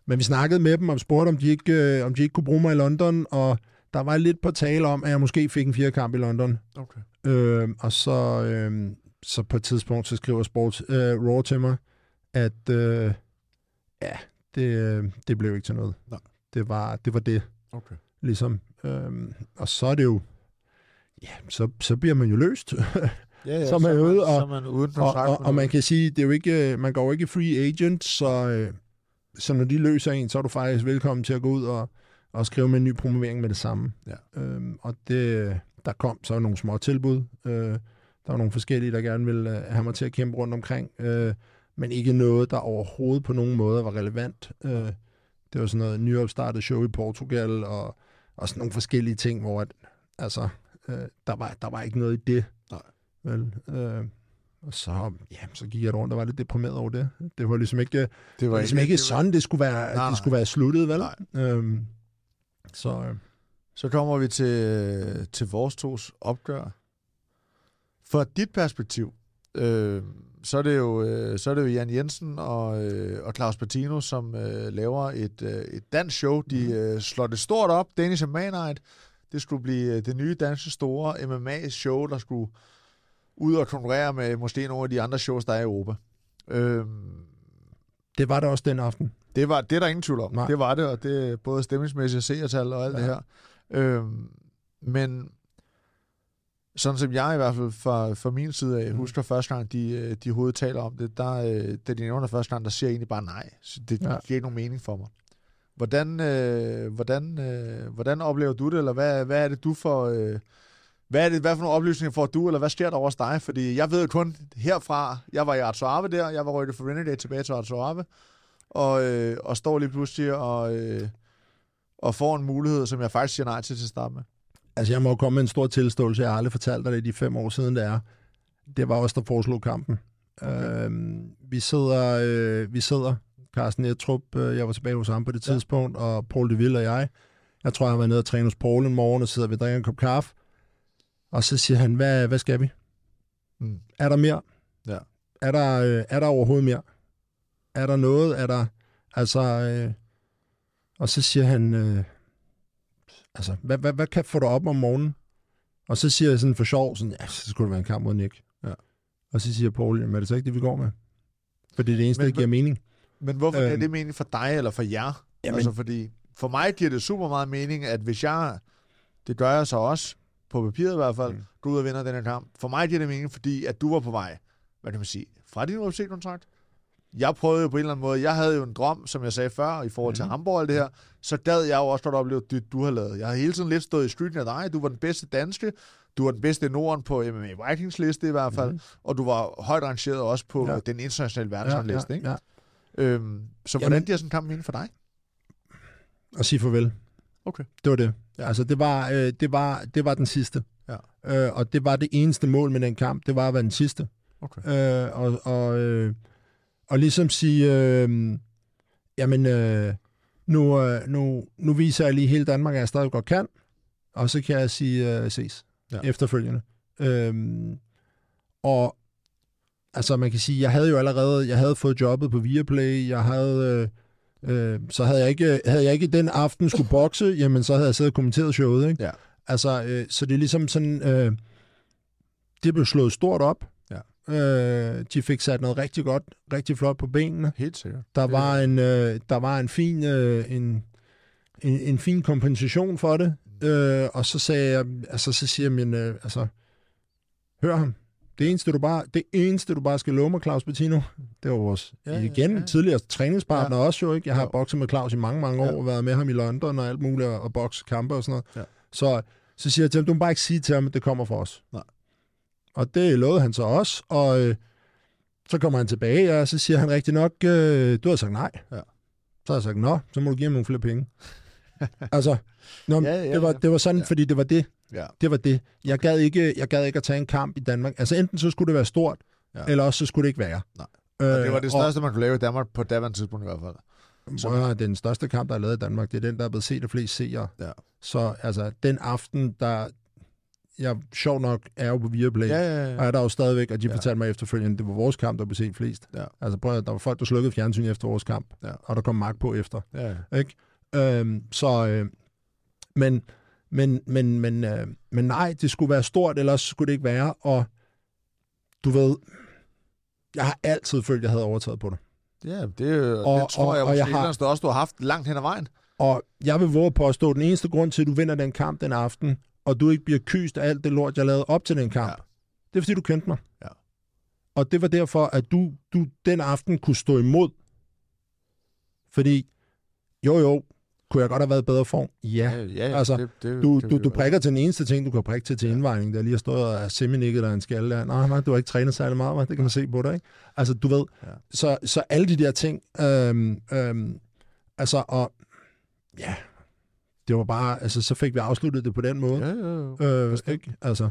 men vi snakkede med dem og spurgte, om de, ikke, øh, om de ikke kunne bruge mig i London, og der var lidt på tale om, at jeg måske fik en firekamp i London. Okay. Øhm, og så, øhm, så på et tidspunkt, så skriver Sports øh, Raw til mig, at øh, ja, det, det blev ikke til noget. Nej. Det var det. Var det okay. Ligesom. Øhm, og så er det jo, ja, så, så bliver man jo løst. Ja, ja, så man så, ude, og, så man uden og, og, og man kan sige, det er jo ikke, man går jo ikke free agent, så, så når de løser en, så er du faktisk velkommen til at gå ud og, og skrive med en ny promovering med det samme. Ja. Øhm, og det, der kom så nogle små tilbud. Øh, der var nogle forskellige, der gerne ville have mig til at kæmpe rundt omkring, øh, men ikke noget, der overhovedet på nogen måde var relevant. Øh, det var sådan noget nyopstartet show i Portugal, og, og sådan nogle forskellige ting, hvor at, altså, øh, der, var, der var ikke noget i det. Vel, øh, og så, ja, så gik jeg rundt og var lidt deprimeret over det. Det var ligesom ikke, det var det ligesom ikke, ikke det sådan, var... det skulle være, nej, det skulle være sluttet, vel? Øhm, så, øh. så kommer vi til, til vores tos opgør. Fra dit perspektiv, øh, så, er det jo, øh, så er det jo Jan Jensen og, øh, og Claus Bertino, som øh, laver et, øh, et dansk show. De øh, slår det stort op, Danish M M A Night. Det skulle blive det nye danske store M M A-show, der skulle... ud og konkurrere med måske nogle af de andre shows, der er i Europa. Øhm, det var det også den aften. Det var det, er der ingen tvivl om. Nej. Det var det, og det er både stemningsmæssigt seertal og alt ja. det her. Øhm, men sådan som jeg i hvert fald fra, fra min side af mm. husker første gang, de, de hovedtaler om det, der, da de nævner første gang, der siger egentlig bare nej. Så det ja. giver ikke nogen mening for mig. Hvordan, øh, hvordan, øh, hvordan oplever du det, eller hvad, hvad er det, du får... Øh, Hvad er det, hvad for nogle oplysninger får du, eller hvad sker der over hos dig? Fordi jeg ved kun herfra, jeg var i Arzoave der, jeg var rykket fra Renegade tilbage til Arzoave, og, øh, og står lige pludselig og, øh, og får en mulighed, som jeg faktisk siger nej til til at starte med. Altså jeg må jo komme med en stor tilståelse, jeg har aldrig fortalt dig det i de fem år siden, det er. Det var også der foreslog kampen. Okay. Øhm, vi sidder, øh, vi sidder, Karsten Etrup, øh, jeg var tilbage hos ham på det ja. tidspunkt, og Paul de Wilde og jeg, jeg tror jeg var nede og træne hos Paul en morgen, og sidder vi og drikker en kop kaffe. Og så siger han, hvad, hvad skal vi? Mm. Er der mere? Ja. Er der, øh, er der overhovedet mere? Er der noget? Er der, altså, øh, og så siger han, øh, altså, hvad, hvad, hvad kan få dig op om morgenen? Og så siger jeg sådan for sjov, sådan, ja, så skulle det være en kamp mod Nick. Ja. Og så siger Paul, jamen er det så ikke det, vi går med? For det er det eneste, men, der giver mening. Men hvorfor øh, er det mening for dig eller for jer? Jamen, altså, fordi for mig giver det super meget mening, at hvis jeg, det gør jeg så også, på papiret i hvert fald, mm. gå ud og vinder den her kamp. For mig giver det mening, fordi at du var på vej, hvad kan man sige, fra din U F C-kontrakt jeg prøvede jo på en eller anden måde, jeg havde jo en drøm, som jeg sagde før, i forhold til mm. Hamburg og det her, så gad jeg jo også godt opleve det, du har lavet. Jeg har hele tiden lidt stået i streeten af dig, du var den bedste danske, du var den bedste i Norden på M M A Vikings liste i hvert fald, mm. og du var højt rangeret også på ja. den internationale verdensrangliste, ja, ja, ja. ikke? Øhm, så Jamen, hvordan bliver sådan en kamp inden for dig? At sige farvel. Okay. Det var det. Ja. Altså, det var, øh, det var, det var den sidste. Ja. Øh, og det var det eneste mål med den kamp, det var at være den sidste. Okay. Øh, og, og, øh, og ligesom sige, øh, jamen, øh, nu, øh, nu, nu viser jeg lige hele Danmark, at jeg stadig godt kan, og så kan jeg sige øh, ses ja. efterfølgende. Øh, og altså, man kan sige, jeg havde jo allerede, jeg havde fået jobbet på Viaplay, jeg havde... Øh, så havde jeg ikke havde jeg ikke den aften skulle bokse, jamen så havde jeg siddet og kommenteret showet, ikke? Ja. Altså øh, så det er ligesom sådan øh, det blev slået stort op. Ja. Øh, de fik sat noget rigtig godt, rigtig flot på benene. Helt sikkert. Der var ja. en øh, der var en fin øh, en, en en fin kompensation for det. Øh, og så sagde jeg altså så siger min øh, altså hør ham. Det eneste, du bare, det eneste, du bare skal love mig, Claus Bettino, det var vores ja, igen ja, ja. tidligere træningspartner ja. også jo, ikke? Jeg har bokset med Claus i mange, mange år, ja. og været med ham i London og alt muligt, og bokset kampe og sådan noget. Ja. Så, så siger jeg til ham, du må bare ikke sige til ham, at det kommer fra os. Nej. Og det lovede han så også, og øh, så kommer han tilbage, og så siger han rigtig nok, øh, du har sagt nej. Ja. Så har jeg sagt, nå, så må du give ham nogle flere penge. altså, nå, ja, ja, ja. Det, var, det var sådan, ja. fordi det var det. Ja. Det var det. Jeg gad, ikke, jeg gad ikke at tage en kamp i Danmark. Altså enten så skulle det være stort, ja. eller også så skulle det ikke være. Nej. Og det var det største, og, man kunne lave i Danmark på daværende tidspunkt i hvert fald. Så man... ja, den største kamp, der er lavet i Danmark, det er den, der er blevet set af flest seere. Ja. Så altså, den aften, der jeg sjov nok er jo på Viaplay, ja, ja, ja. og er der jo stadigvæk, og de ja. fortalte mig efterfølgende, det var vores kamp, der blev set flest. Ja. Altså prøv at, der var folk, der slukkede fjernsyn efter vores kamp, ja. og der kom mark på efter. Ja, ja. Ikke? Øhm, så, øh, men... Men, men, men, øh, men nej, det skulle være stort, ellers skulle det ikke være. Og du ved, jeg har altid følt, at jeg havde overtaget på det. Ja, det, og, det tror og, jeg, og jeg har, også du har haft langt hen ad vejen. Og jeg vil våge på at stå, den eneste grund til, at du vinder den kamp den aften, og du ikke bliver kyst af alt det lort, jeg lavede op til den kamp, ja. det er, fordi du kendte mig. Ja. Og det var derfor, at du, du den aften kunne stå imod. Fordi, jo jo, kunne jeg godt have været i bedre form? Ja. ja, ja altså, det, det, du, det, du, du prikker til den eneste ting, du kan prikke til til ja. indvejning, der lige har stået og er seminikket og en skalle der. Nej, nej, du har ikke trænet særlig meget, man. det kan man se på dig, ikke? Altså, du ved, ja. så, så alle de der ting, øhm, øhm, altså, og ja, det var bare, altså, så fik vi afsluttet det på den måde. Ja, ja, ja. Øh, ikke? Altså.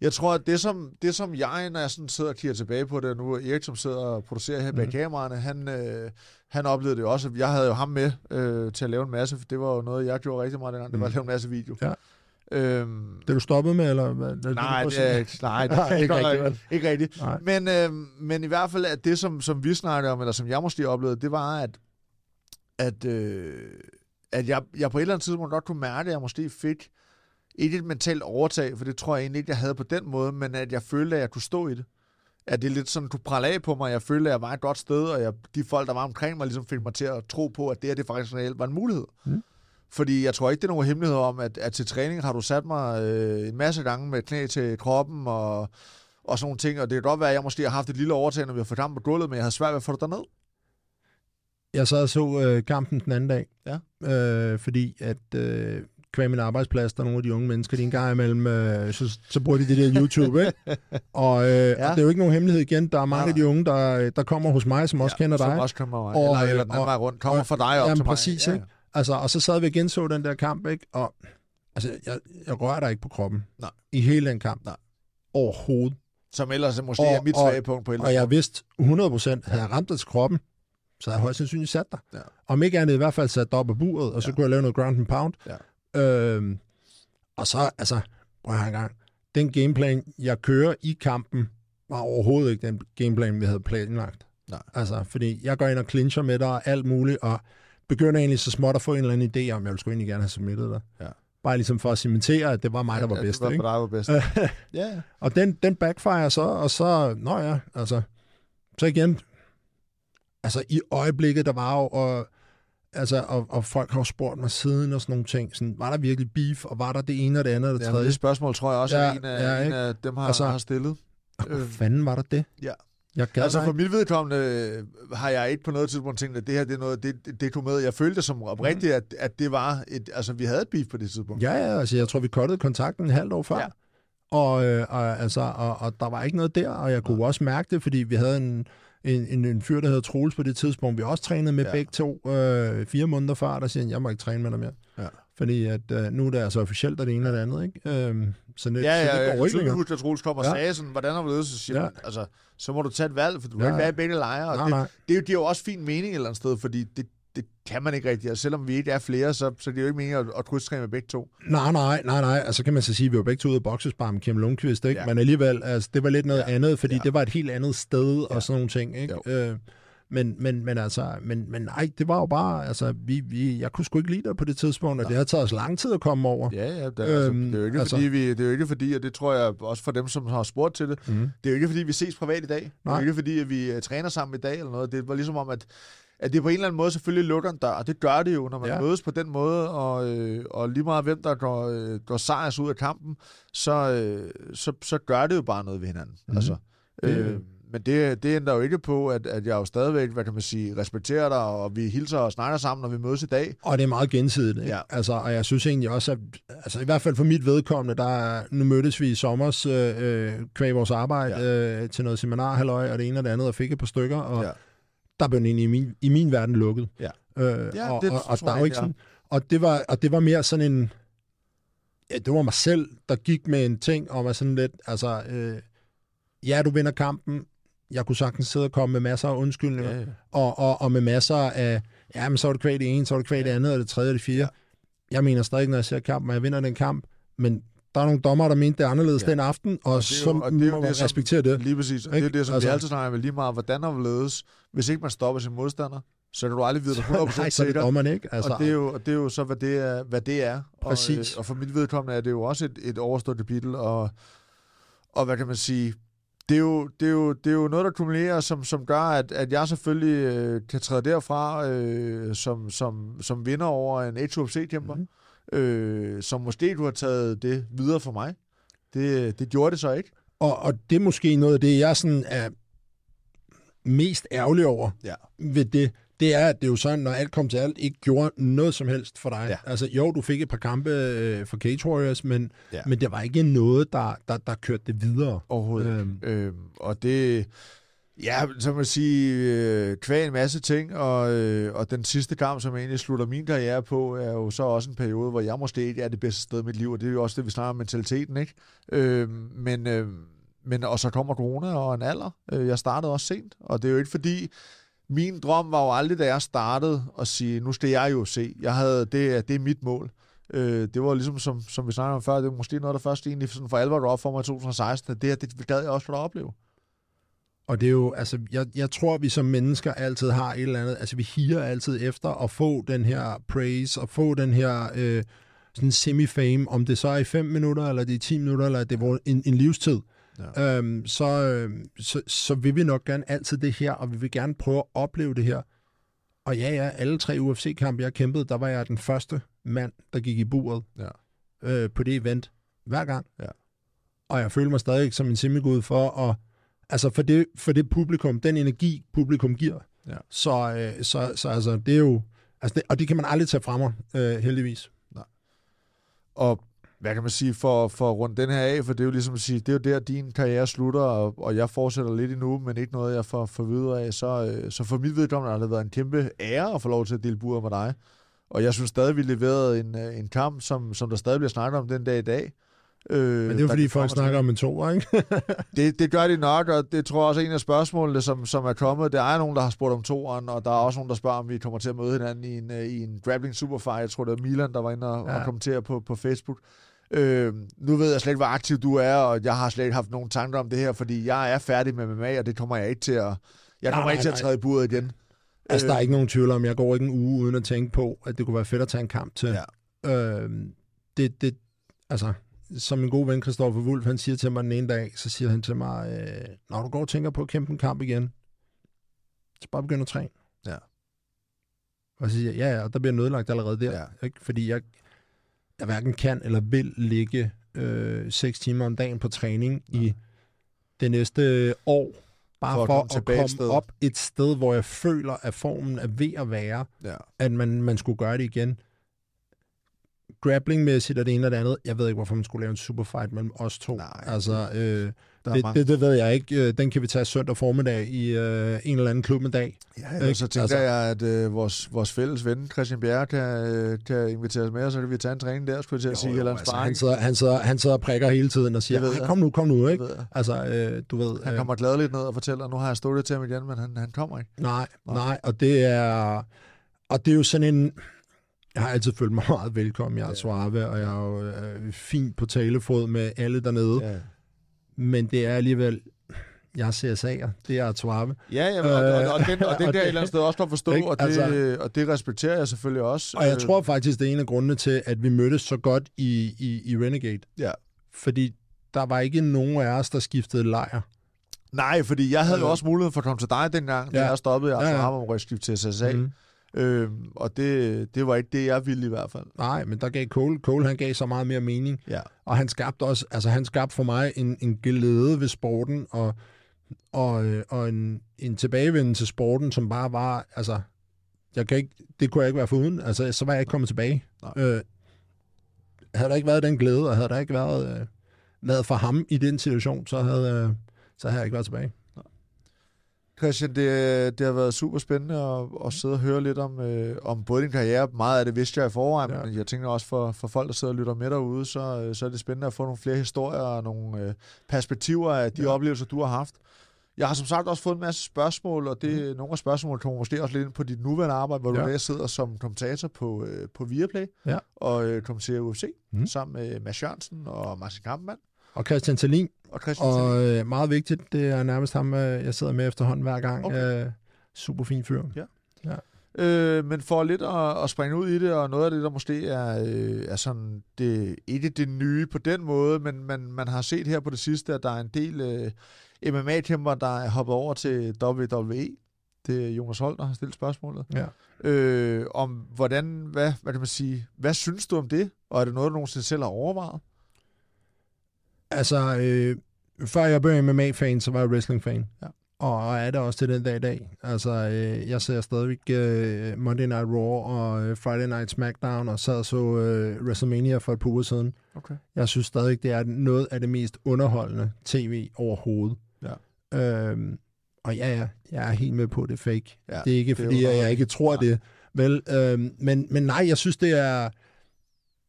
Jeg tror, at det som, det som jeg, når jeg sådan sidder og kigger tilbage på det, nu Erik, som sidder og producerer her bag mm. kameraerne, han, øh, han oplevede det også. Jeg havde jo ham med øh, til at lave en masse, for det var jo noget, jeg gjorde rigtig meget dengang, mm. det var at lave en masse video. Ja. Øhm, det er du stoppet med, eller hvad? Nej, det er ikke, nej, det er ikke, rigtig, ikke rigtigt. Nej. Men, øh, men i hvert fald, at det, som, som vi snakkede om, eller som jeg måske oplevede, det var, at, at, øh, at jeg, jeg på et eller andet tidspunkt godt kunne mærke, at jeg måske fik ikke et mentalt overtag, for det tror jeg egentlig ikke, jeg havde på den måde, men at jeg følte, at jeg kunne stå i det. At det lidt sådan, du prallede af på mig, jeg følte, at jeg var et godt sted, og jeg, de folk, der var omkring mig, ligesom fik mig til at tro på, at det her, det faktisk var en mulighed. Mm. Fordi jeg tror ikke, det er nogen hemmelighed om, at, at til træning har du sat mig øh, en masse gange med knæ til kroppen og, og sådan nogle ting, og det kan godt være, at jeg måske har haft et lille overtag, når vi har fået kampen på gulvet, men jeg havde svært ved at få det derned. Jeg sad og så øh, kampen den anden dag, ja. øh, fordi at... Øh kvæg min arbejdsplads, der er nogle af de unge mennesker, de en gang imellem, øh, så, så bruger de det der YouTube, ikke? Og, øh, ja. og det er jo ikke nogen hemmelighed igen, der er mange ja. af de unge, der, der kommer hos mig, som også ja, kender dig. Som også kommer og, eller, eller den anden vej rundt, kommer og, fra dig op jamen, til præcis, mig. Ikke? Ja. Altså, og så sad vi og genså den der kamp, ikke? Og altså, jeg, jeg rører dig ikke på kroppen. Nej. I hele den kamp. Nej. Overhovedet. Som ellers måske og, er mit svage punkt på ellers. Og jeg vidste hundrede procent, havde jeg ramt dig til kroppen, så havde jeg højst sandsynligt sat dig. Ja. Om ikke andet i hvert fald sat dig op af buret, og så ja. kunne jeg lave noget ground and pound. Ja. Øhm, og så, altså, prøv en gang. Den gameplan, jeg kører i kampen, var overhovedet ikke den gameplan, vi havde planlagt. Nej. Altså, fordi jeg går ind og clincher med dig og alt muligt, og begynder egentlig så småt at få en eller anden idé om, jeg ville sgu egentlig gerne have submittet dig. Ja. Bare ligesom for at cementere, at det var mig, der var ja, bedst. Ja, det var bedst. yeah. Og den, den backfire så, og så, nå ja, altså, så igen, altså i øjeblikket, der var jo, og altså, og, og folk har spurgt mig siden og sådan nogle ting. Sådan, var der virkelig beef, og var der det ene og det andet og det tredje? Ja, det spørgsmål tror jeg også, ja, en, af, ja, en af dem har, altså, har stillet. Hvor øh, fanden var der det? Ja. Jeg altså for mit vedkommende har jeg ikke på noget tidspunkt tænkt, at det her det er noget, det, det kunne med. Jeg følte som oprigtigt, mm. at, at det var et, altså vi havde et beef på det tidspunkt. Ja, ja, altså jeg tror, vi cuttede kontakten en halvt år før, ja. og, øh, og, altså, og, og der var ikke noget der, og jeg kunne ja. også mærke det, fordi vi havde en, en, en, en fyr, der hedder Troels på det tidspunkt, vi også trænede med ja. begge to øh, fire måneder før, der siger, jeg må ikke træne med dig mere. Ja. Fordi at, øh, nu er det altså officielt, at det ene eller andet, ikke? Øhm, så det, ja, ja, så det går ikke. Ja, jeg kan huske, at Troels kom og sagde sådan, hvordan har du det? Så siger ja. altså, så må du tage et valg, for du kan ja. ikke være i begge lejre. Og nej, det, nej. Det, det, det er jo også fin mening et eller andet sted, fordi det, det kan man ikke rigtigt. Og selvom vi ikke er flere, så, så det er jo ikke meningen at, at krydstræne med begge to. Nej, nej, nej, nej. Altså kan man så sige, at vi var begge to ude af boksespar med Kim Lundqvist, ikke? Ja. Men alligevel, altså, det var lidt noget ja. andet, fordi ja. det var et helt andet sted ja. og sådan nogle ting, ikke? Men, men, men altså, men, men nej, det var jo bare, altså, vi, vi, jeg kunne sgu ikke lide det på det tidspunkt, og nej. det har taget os lang tid at komme over. Ja, ja, det er, øhm, altså, det er jo ikke altså, fordi, vi, det er jo ikke fordi, og det tror jeg også for dem, som har spurgt til det, mm. det er jo ikke fordi, vi ses privat i dag, nej. det er jo ikke fordi, at vi træner sammen i dag eller noget, det var ligesom om, at, at det på en eller anden måde selvfølgelig lukker en dør, og det gør det jo, når man ja. mødes på den måde, og, øh, og lige meget hvem, der går, øh, går sejrs ud af kampen, så, øh, så, så gør det jo bare noget ved hinanden, mm. altså. Øh, det, Men det, det ændrer jo ikke på, at, at jeg jo stadigvæk, hvad kan man sige, respekterer dig, og vi hilser og snakker sammen, når vi mødes i dag. Og det er meget gensidigt, ikke? Ja. Altså, og jeg synes egentlig også, at altså, i hvert fald for mit vedkommende, der nu mødtes vi i sommers øh, kvæg vores arbejde ja. øh, til noget seminarhalløj, og det ene og det andet, og fik et par stykker, og ja. der blev den egentlig i min, i min verden lukket. Ja. Øh, ja, og, det, og, og, der er jo ikke sådan, og, det var, og det var mere sådan en... Ja, det var mig selv, der gik med en ting, og var sådan lidt, altså... Øh, ja, du vinder kampen, jeg kunne sagtens sidde og komme med masser af undskyldninger, ja, ja. Og, og, og med masser af, ja, men så er det kvæg det ene, så er det kvæg det andet, og det tredje og det fjerde. Jeg mener stadig, når jeg ser kampen, og jeg vinder den kamp, men der er nogle dommer, der mente det anderledes ja. den aften, og, og så må man respektere det. Lige præcis, og ikke? Det er det, som altså, vi altid snakker med lige meget, hvordan og ledes, hvis ikke man stopper sin modstander, så kan du aldrig vide, at hundrede procent nej, så det gør man ikke. Altså, og, det er jo, og det er jo så, hvad det er. Hvad det er. Og, øh, og for mit vedkommende er det jo også et, et overstået kapitel, og, og hvad kan man sige... Det er, jo, det, er jo, det er jo noget, der kumulerer, som, som gør, at, at jeg selvfølgelig øh, kan træde derfra øh, som, som, som vinder over en H U F C-kæmper, mm. øh, som måske du har taget det videre for mig. Det, det gjorde det så ikke. Og, og det er måske noget af det, jeg sådan er mest ærgerlig over ja. ved det. Det er, at det jo sådan, når alt kom til alt, ikke gjorde noget som helst for dig. Ja. Altså, jo, du fik et par kampe øh, for Cage Warriors, men, ja. men det var ikke noget, der, der, der kørte det videre. Overhovedet. Øhm. Øhm, og det, ja, så må jeg sige, øh, kvæg en masse ting, og, øh, og den sidste kamp, som egentlig slutter min karriere på, er jo så også en periode, hvor jeg måske ikke er det bedste sted i mit liv, og det er jo også det, vi snakker om mentaliteten, ikke? Øhm, men, øh, men, og så kommer corona og en alder. Jeg startede også sent, og det er jo ikke fordi... Min drøm var jo aldrig, da jeg startede, at sige, nu skal jeg jo se. Jeg havde, det, det er mit mål. Øh, det var ligesom, som, som vi snakkede om før, det var måske noget, der først egentlig sådan for alvor op for mig i to tusind og seksten. Det her, det gad jeg også for at opleve. Og det er jo, altså, jeg, jeg tror, vi som mennesker altid har et eller andet, altså vi higer altid efter at få den her praise, og få den her øh, sådan semi-fame, om det så er i fem minutter, eller det er ti minutter, eller det er en, en livstid. Ja. Øhm, så, så, så vil vi nok gerne altid det her, og vi vil gerne prøve at opleve det her. Og ja, ja, alle tre U F C-kampe, jeg kæmpede, der var jeg den første mand, der gik i buret ja. øh, på det event hver gang. Ja. Og jeg følte mig stadig som en semigud for, at, altså for, det, for det publikum, den energi, publikum giver. Ja. Så, øh, så, så altså, det er jo... Altså det, og det kan man aldrig tage fra mig, øh, heldigvis. Nej. Og... Hvad kan man sige, for, for at runde den her af, for det er jo ligesom at sige, det er jo der, din karriere slutter, og, og jeg fortsætter lidt endnu, men ikke noget, jeg får, får videre af, så, øh, så for mit vedkommende har det været en kæmpe ære at få lov til at dele bur med dig. Og jeg synes stadig, vi leverede en, en kamp, som, som der stadig bliver snakket om den dag i dag. Øh, men det er jo fordi, folk snakker om en toer, ikke? det, det gør de nok, og det tror jeg også er en af spørgsmålene, som, som er kommet. Der er nogen, der har spurgt om toeren, og der er også nogen, der spørger, om vi kommer til at møde hinanden i en, i en grappling superfight. Jeg tror, det var Milan, der var inde og, ja. og kommentere på, på Facebook. Øh, nu ved jeg slet ikke, hvor aktiv du er, og jeg har slet ikke haft nogen tanker om det her, fordi jeg er færdig med M M A, og det kommer jeg ikke til at, jeg kommer nej, ikke nej, til at træde i buret igen. Altså, øh, der er ikke nogen tvivl om, jeg går ikke en uge uden at tænke på, at det kunne være fedt at tage en kamp til. Ja. Øh, det, det, altså, som en god ven, Christoffer Wulff, han siger til mig den ene dag, så siger han til mig, øh, når du går og tænker på at kæmpe en kamp igen, så bare begynder at træne. Ja. Og så siger jeg, ja, ja, og der bliver nødlagt allerede der, ja. ikke? Fordi jeg jeg hverken kan eller vil ligge øh, seks timer om dagen på træning nej. i det næste år, bare for, for at, at komme sted. op et sted, hvor jeg føler, at formen er ved at være, ja. at man, man skulle gøre det igen. Grappling-mæssigt og det ene og det andet. Jeg ved ikke, hvorfor man skulle lave en superfight mellem os to. Nej, altså, øh, det, det, det ved jeg ikke. Den kan vi tage søndag formiddag i øh, en eller anden klub en dag. Ja, så tænker altså, jeg, at øh, vores, vores fælles ven, Christian Bjerre, kan, øh, kan inviteres med, og så kan vi tage en træning der, skulle jeg til at sige, jo, eller en sparring. Altså, han, han, sidder, han sidder og prikker hele tiden og siger, kom nu, kom nu, ikke? Altså, øh, du ved, han kommer øh, gladeligt ned og fortæller, nu har jeg stået det til ham igen, men han, han kommer ikke. Nej, nej, nej, og det er... Og det er jo sådan en... Jeg har altid følt mig meget velkommen. Jeg er Suave, og jeg er jo øh, fint på talefod med alle dernede. Ja. Men det er alligevel... Jeg er C S A'er. Det er Suave. Ja, jamen, og, og, og, den, og det er der et eller andet sted også for at forstå, og det, altså, og det respekterer jeg selvfølgelig også. Og jeg tror faktisk, det er en af grundene til, at vi mødtes så godt i, i, i Renegade. Ja. Fordi der var ikke nogen af os, der skiftede lejr. Nej, fordi jeg havde jo også mulighed for at komme til dig dengang, da ja. jeg stoppede i Suave ja, ja. og skiftede til C S A. Mm. Øhm, og det, det var ikke det, jeg ville i hvert fald. Nej, men der gav Cole, Cole han gav så meget mere mening, ja. og han skabte også, altså han skabte for mig en, en glæde ved sporten, og, og, og en, en tilbagevenden til sporten, som bare var, altså, jeg kan ikke, det kunne jeg ikke være foruden, altså så var jeg ikke kommet tilbage. Øh, havde der ikke været den glæde, og havde der ikke været, øh, været for ham i den situation, så havde, øh, så havde jeg ikke været tilbage. Christian, det, det har været super spændende at, at sidde og høre lidt om, øh, om både din karriere. Meget af det vidste jeg i forvejen, ja. men jeg tænker også for, for folk, der sidder og lytter med derude, så, så er det spændende at få nogle flere historier og nogle øh, perspektiver af de ja. oplevelser, du har haft. Jeg har som sagt også fået en masse spørgsmål, og det, mm. nogle af spørgsmålene kommer måske også lidt ind på dit nuværende arbejde, hvor ja. du der sidder som kommentator på, øh, på Viaplay ja. og øh, kommenterer U F C mm. sammen med Mads Jørgensen og Martin Kampmann. Og Christian Tallin. Og, Christian og øh, meget vigtigt, det er nærmest ham, jeg sidder med efterhånden hver gang. Okay. Øh, super fin fyr. Ja. Ja. Øh, men for lidt at, at springe ud i det, og noget af det, der måske er, øh, er sådan, det, ikke det nye på den måde, men man, man har set her på det sidste, at der er en del øh, M M A-kæmper, der er hoppet over til W W E. Det er Jonas Holt, der har stillet spørgsmålet. Ja. Øh, om hvordan, hvad, hvad kan man sige, hvad synes du om det? Og er det noget, du nogensinde selv har overvejet? Altså, øh, før jeg blev M M A-fan, så var jeg wrestling-fan. Ja. Og er det også til den dag i dag. Altså, øh, jeg ser stadigvæk øh, Monday Night Raw og øh, Friday Night Smackdown, og sad så øh, WrestleMania for et par uger siden. Okay. Jeg synes stadigvæk, det er noget af det mest underholdende tv overhovedet. Ja. Øhm, og ja, ja, jeg er helt med på, at det er fake. Ja, det er ikke, det er fordi jeg, jeg ikke tror nej. det. Vel, øhm, men, men nej, jeg synes, det er...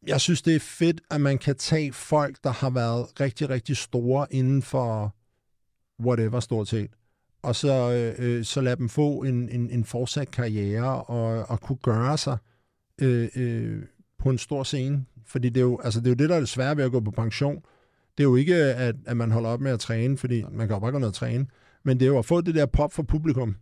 Jeg synes, det er fedt, at man kan tage folk, der har været rigtig, rigtig store inden for whatever stort set, og så, øh, så lade dem få en, en, en fortsat karriere og, og kunne gøre sig øh, øh, på en stor scene. Fordi det er, jo, altså, det er jo det, der er det svære ved at gå på pension. Det er jo ikke, at, at man holder op med at træne, fordi man kan jo bare gå ned og træne. Men det er jo at få det der pop fra publikum,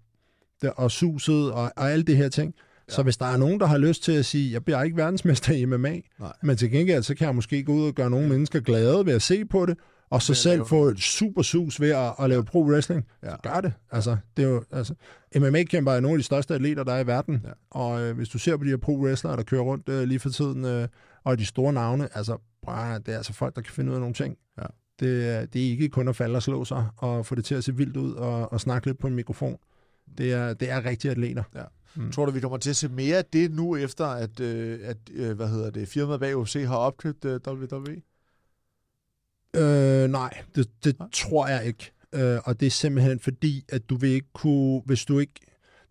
der, og suset og, og alle de her ting. Ja. Så hvis der er nogen, der har lyst til at sige, jeg bliver ikke verdensmester i M M A, nej. men til gengæld, så kan jeg måske gå ud og gøre nogle ja. mennesker glade ved at se på det, og så ja, selv jo... få et super sus ved at, at lave pro-wrestling. Ja. Så gør det. Altså, det er jo, altså, M M A-kæmper er nogle af de største atleter, der er i verden, ja. og øh, hvis du ser på de her pro-wrestlere, der kører rundt øh, lige for tiden, øh, og de store navne, altså, brød, det er altså folk, der kan finde ud af nogle ting. Ja. Det, det er ikke kun at falde og slå sig, og få det til at se vildt ud, og, og snakke lidt på en mikrofon. Det er, det er rigtige atleter. Ja. Mm. Tror du, vi kommer til at se mere af det nu, efter at, øh, at øh, hvad hedder det, firmaet bag U F C har opkøbt øh, W W E? Øh, nej, det, det nej. tror jeg ikke. Øh, og det er simpelthen fordi, at du vil ikke kunne, hvis du ikke,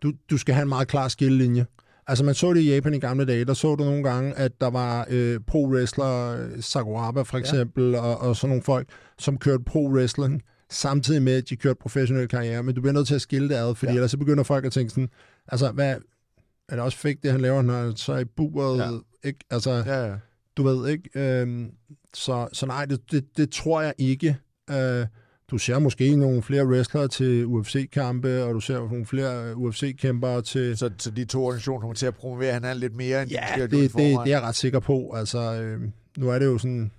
du, du skal have en meget klar skillelinje. Altså man så det i Japan i gamle dage, der så du nogle gange, at der var øh, pro-wrestler, Sakuraba for eksempel, ja. og, og sådan nogle folk, som kørte pro-wrestling, samtidig med, at de kørte professionel karriere, men du bliver nødt til at skille det ad, fordi ja. ellers så begynder folk at tænke sådan, altså, hvad, er det også fake, det han laver, når han så er i buret, ja. ikke? Altså, ja, ja. du ved ikke, øhm, så, så nej, det, det, det tror jeg ikke. Øh, du ser måske nogle flere wrestlere til U F C-kampe, og du ser nogle flere U F C-kæmpere til... Så, så de to organisationer kommer til at promovere hinanden lidt mere, end ja, de det, det, det er jeg ret sikker på. Altså, øh, nu er det jo sådan...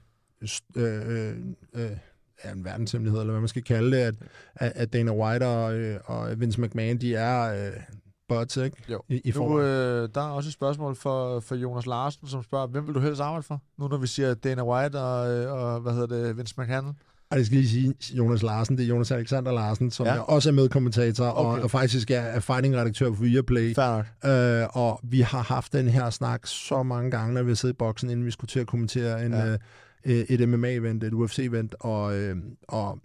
Øh, øh, øh, er en verdenshemmelighed, eller hvad man skal kalde det, at, at Dana White og, øh, og Vince McMahon, de er øh, buds, ikke? Jo. I, i nu, øh, der er også et spørgsmål for, for Jonas Larsen, som spørger, hvem vil du helst arbejde for? Nu når vi siger Dana White og, og hvad hedder det, Vince McMahon. Og det skal lige sige, Jonas Larsen, det er Jonas Alexander Larsen, som ja. jeg også er medkommentator, okay. og, og faktisk er fighting-redaktør for Viaplay. Øh, og vi har haft den her snak så mange gange, når vi har siddet i boksen, inden vi skulle til at kommentere en, ja. øh, et M M A-event, et U F C-event, og, øh, og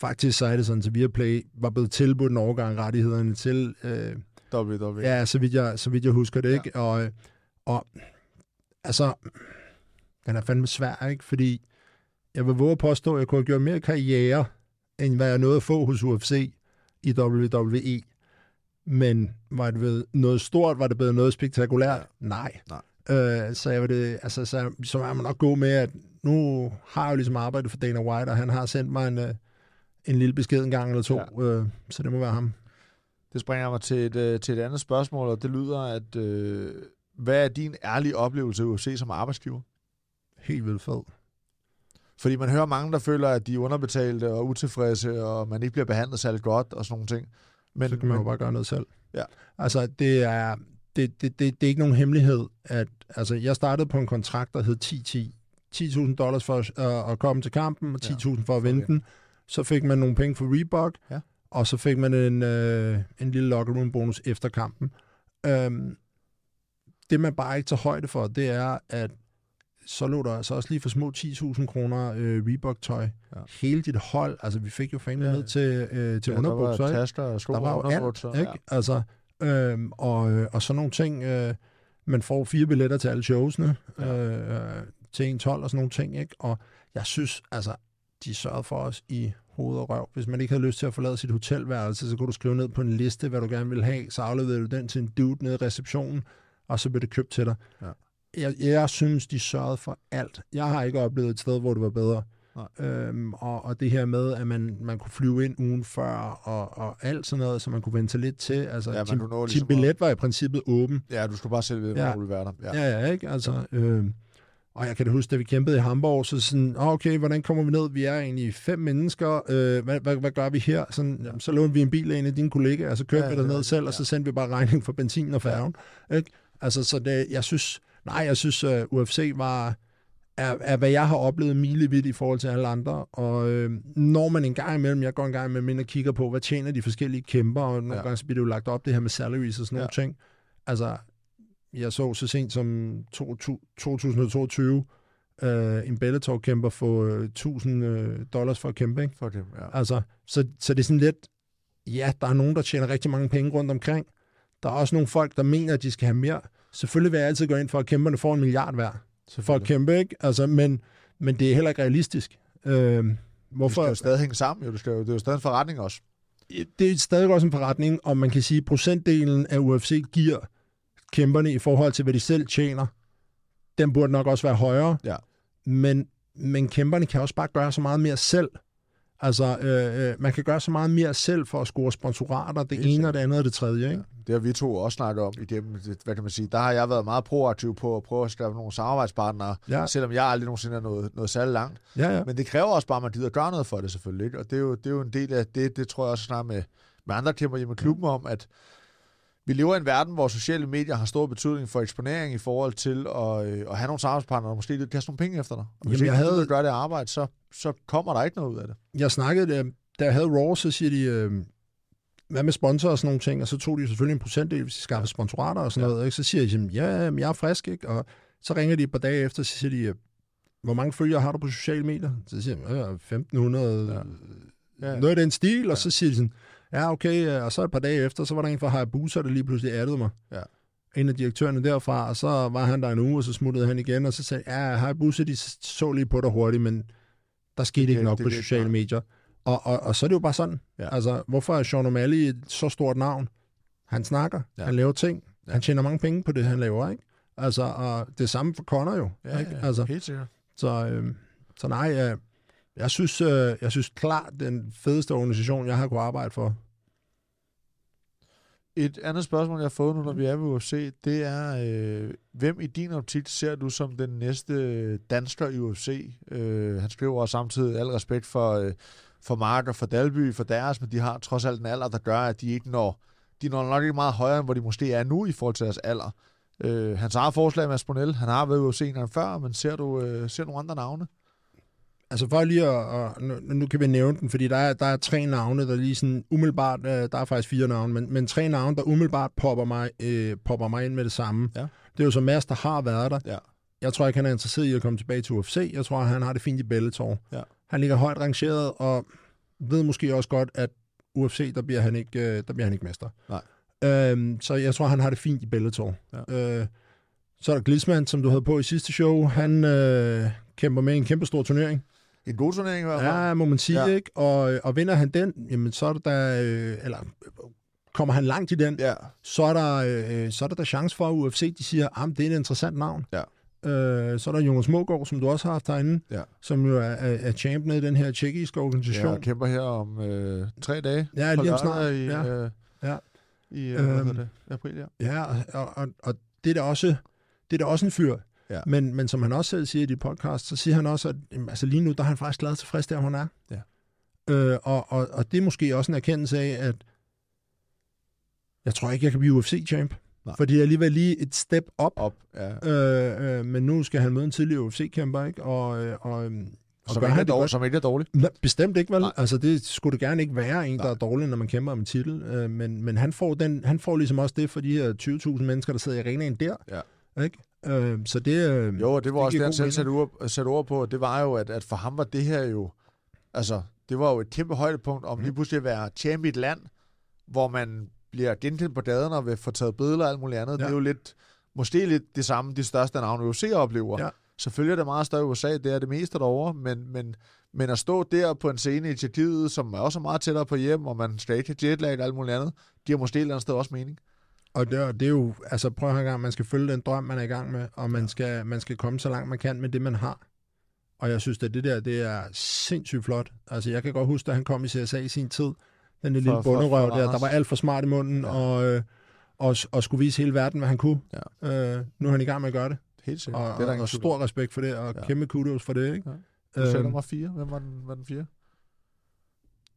faktisk så er det sådan, at Viaplay var blevet tilbudt en overgang rettighederne til... Øh, W W E. Ja, så vidt jeg, så vidt jeg husker det, ikke? Ja. Og, og altså, den er fandme svær, ikke? Fordi jeg vil våge at påstå, at jeg kunne have gjort mere karriere, end hvad jeg nåede at få hos U F C i W W E. Men var det blevet noget stort? Var det blevet noget spektakulært? Nej. Nej. Øh, så jeg var det, altså, så, så er man nok god med, at nu har jeg jo ligesom arbejdet for Dana White, og han har sendt mig en, en lille besked en gang eller to, ja. øh, så det må være ham. Det springer mig til et, til et andet spørgsmål, og det lyder, at øh, hvad er din ærlige oplevelse af U F C som arbejdsgiver? Helt vildt fed. Fordi man hører mange, der føler, at de er underbetalte og utilfredse, og man ikke bliver behandlet særlig godt og sådan nogle ting. Men, så kan man jo men, bare gøre noget selv. Ja. Altså, det er, det, det, det, det er ikke nogen hemmelighed. At, altså, jeg startede på en kontrakt, der hed ti ti. ti tusind dollars for at, at komme til kampen, og ti tusind ja. for at vinde okay. den. Så fik man nogle penge for Reebok. Ja. Og så fik man en, øh, en lille locker room bonus efter kampen. Øhm, det man bare ikke tager højde for, det er, at så lå der altså også lige for små ti tusind kroner øh, Reebok-tøj. Ja. Hele dit hold, altså vi fik jo fandme ja. ned til, øh, til ja, underbukser. Der var tasker og sko og underbukser. Alt, ikke? Ja. Altså, øhm, og, og sådan nogle ting. Øh, man får fire billetter til alle showsene, ja. øh, til en tolv og sådan nogle ting. Ikke? Og jeg synes, altså, de sørgede for os i... hoved og røv. Hvis man ikke havde lyst til at forlade sit hotelværelse, så kunne du skrive ned på en liste, hvad du gerne ville have, så afleverede du den til en dude nede i receptionen, og så blev det købt til dig. Ja. Jeg, jeg synes, de sørgede for alt. Jeg har ikke oplevet et sted, hvor det var bedre. Øhm, og, og det her med, at man, man kunne flyve ind ugen før, og, og alt sådan noget, så man kunne vente lidt til. Altså, ja, din ligesom billet var i princippet åben. Ja, du skulle bare selv vide, hvor du ville være der. Ja, ja, ja ikke? Altså... Øhm, og jeg kan da huske, da vi kæmpede i Hamburg, så sådan, okay, hvordan kommer vi ned? Vi er egentlig fem mennesker. Øh, hvad, hvad, hvad gør vi her? Sådan, jamen, så lånte vi en bil af en af dine kollegaer, og så kørte ja, vi derned ja, selv, ja. og så sendte vi bare regning for benzin og færgen. Ikke? Altså, så det, jeg synes, nej, jeg synes, uh, U F C var, er, er, hvad jeg har oplevet milevidt i forhold til alle andre. Og øh, når man en gang imellem, jeg går en gang imellem ind og kigger på, hvad tjener de forskellige kæmper, og nogle ja. gange bliver det jo lagt op, det her med salaries og sådan ja. nogle ting. Altså, jeg så så sent som to tusind og toogtyve øh, en Bellator-kæmper få øh, tusind dollars for at kæmpe, ikke? For kæmpe, ja. Altså, så, så det er sådan lidt, ja, der er nogen, der tjener rigtig mange penge rundt omkring. Der er også nogle folk, der mener, at de skal have mere. Selvfølgelig vil jeg altid gå ind for, at kæmperne får en milliard hver for at kæmpe, ikke? Altså, men, men det er heller ikke realistisk. Øh, hvorfor? Det skal jo stadig hænge sammen, jo. Det, skal jo, det er jo stadig en forretning også. Det er stadig også en forretning, og man kan sige, at procentdelen af U F C giver kæmperne i forhold til, hvad de selv tjener, den burde nok også være højere. Ja. Men, men kæmperne kan også bare gøre så meget mere selv. Altså, øh, øh, man kan gøre så meget mere selv for at score sponsorater, det, det ene og det andet og det tredje, ikke? Ja. Det har vi to også snakket om igennem, hvad kan man sige, der har jeg været meget proaktiv på at prøve at skabe nogle samarbejdspartnere, ja. selvom jeg aldrig nogensinde er noget, noget særlig langt. Ja, ja. Men det kræver også bare, at man gider gøre noget for det selvfølgelig, ikke? Og det er jo, det er jo en del af det, det tror jeg også snart med, med andre kæmper hjemme i klubben ja. om, at vi lever i en verden, hvor sociale medier har stor betydning for eksponering i forhold til at, øh, at have nogle samarbejdspartnere, der måske lidt kaster nogle penge efter dig. Og hvis Jamen, jeg ikke havde... gør det arbejde, så, så kommer der ikke noget ud af det. Jeg snakkede, da jeg havde Raw, så siger de, øh, hvad med sponsorer og sådan nogle ting, og så tog de selvfølgelig en procentdel, hvis de skaffede sponsorater og sådan ja. noget. Ikke? Så siger de, ja, jeg er frisk, ikke? Og så ringer de et par dage efter, så siger de, hvor mange følgere har du på sociale medier? Så siger de, ja, femten hundrede, ja. Ja. noget af den stil, ja. og så siger de sådan, ja, okay, og så et par dage efter, så var der en fra Hayabusa, der lige pludselig addede mig. Ja. En af direktørerne derfra, og så var han der en uge, og så smuttede han igen, og så sagde ja, Hayabusa, de så lige på dig hurtigt, men der skete det, ikke nok det, på det, sociale det. medier. Og, og, og så er det jo bare sådan. Ja. Altså, hvorfor er Sean O'Malley et så stort navn? Han snakker, ja. han laver ting, ja. han tjener mange penge på det, han laver, ikke? Altså, og det samme for Connor jo, ja, ikke? Altså, helt sikkert. Så, øh, så nej, øh, Jeg synes, øh, jeg synes klart, den fedeste organisation, jeg har kunnet arbejde for. Et andet spørgsmål, jeg har fået nu, når vi er ved U F C, det er, øh, hvem i din optik ser du som den næste dansker i U F C? Øh, han skriver også samtidig al respekt for, øh, for Mark og for Dalby, for deres, men de har trods alt en alder, der gør, at de ikke når, de når nok ikke meget højere, end hvor de måske er nu i forhold til deres alder. Øh, hans eget forslag med Asponel, han har været i U F C en gang før, men ser du, øh, ser du andre navne? Altså for lige at, og nu, nu kan vi nævne den, fordi der er, der er tre navne, der lige sådan umiddelbart, der er faktisk fire navne, men, men tre navne, der umiddelbart popper mig, øh, popper mig ind med det samme. Ja. Det er jo så Mads, der har været der. Ja. Jeg tror ikke, han er interesseret i at komme tilbage til U F C. Jeg tror, han har det fint i Bellator. Ja. Han ligger højt rangeret, og ved måske også godt, at U F C, der bliver han ikke, der bliver han ikke mester. Nej. Øhm, så jeg tror, han har det fint i Bellator. Ja. Øh, så er der Glissmann, som du havde på i sidste show. Han øh, kæmper med en kæmpe stor turnering. En god turnering, i hvert fald. Ja, må man sige, ja. Ikke? Og, og vinder han den, jamen så er der da, øh, eller kommer han langt i den, ja. så, er der, øh, så er der da chance for, at U F C de siger, ah, det er et interessant navn. Ja. Øh, så er der Jonas Mogaard, som du også har haft herinde, ja. Som jo er, er, er champ med i den her tjekkiske organisation. Ja, kæmper her om øh, tre dage. Ja, lige om snart. I, ja. Øh, ja. i øh, øhm, det? april, ja. Ja, og, og, og det er da også, også en fyr. Ja. Men, men som han også selv siger i dit podcast, så siger han også, at altså lige nu, der er han faktisk glad og tilfreds der, hvor han er. Ja. Øh, og, og, og det er måske også en erkendelse af, at jeg tror ikke, jeg kan blive U F C-champ. Nej. Fordi det er alligevel lige et step up. Op, ja. øh, øh, men nu skal han møde en tidligere U F C-kæmper, ikke? Og, øh, og, og som, ikke dårlig, godt, som ikke er dårlig. Bestemt ikke, vel? Nej. Altså, det skulle det gerne ikke være en, der Nej. Er dårlig, når man kæmper om en titel. Øh, men men han, får den, han får ligesom også det for de her tyve tusind mennesker, der sidder i arenaen der. Ja. Ikke? Øh, så det, øh, jo, og det var det også det, han selv satte ord, sat ord på. Det var jo, at, at for ham var det her jo... Altså, det var jo et kæmpe højdepunkt, om mm. lige pludselig at være champ i et land, hvor man... bliver genkendt på gaden og vil få taget billeder og alt muligt andet. Ja. Det er jo lidt, måske lidt det samme, de største navne U F C oplever. Ja. Selvfølgelig er det meget større i U S A, det er det meste derovre, men, men, men at stå der på en scene i Tjekkiet, som er også meget tættere på hjem, og man skal ikke have jetlag og alt muligt andet, de har måske et eller andet sted også mening. Og det, og det er jo, altså prøv at høre en gang, man skal følge den drøm, man er i gang med, og man skal, man skal komme så langt man kan med det, man har. Og jeg synes, at det der, det er sindssygt flot. Altså jeg kan godt huske, da han kom i C S A i sin tid, den lille for, bunderøv for, for der, der var alt for smart i munden, ja. og, øh, og, og skulle vise hele verden, hvad han kunne. Ja. Øh, nu er han i gang med at gøre det. Helt sikkert. Og, det er og, og stor respekt for det, og ja. Kæmpe kudos for det, ikke? Ja. Du sagde nummer fire. Hvem var den, var den fire?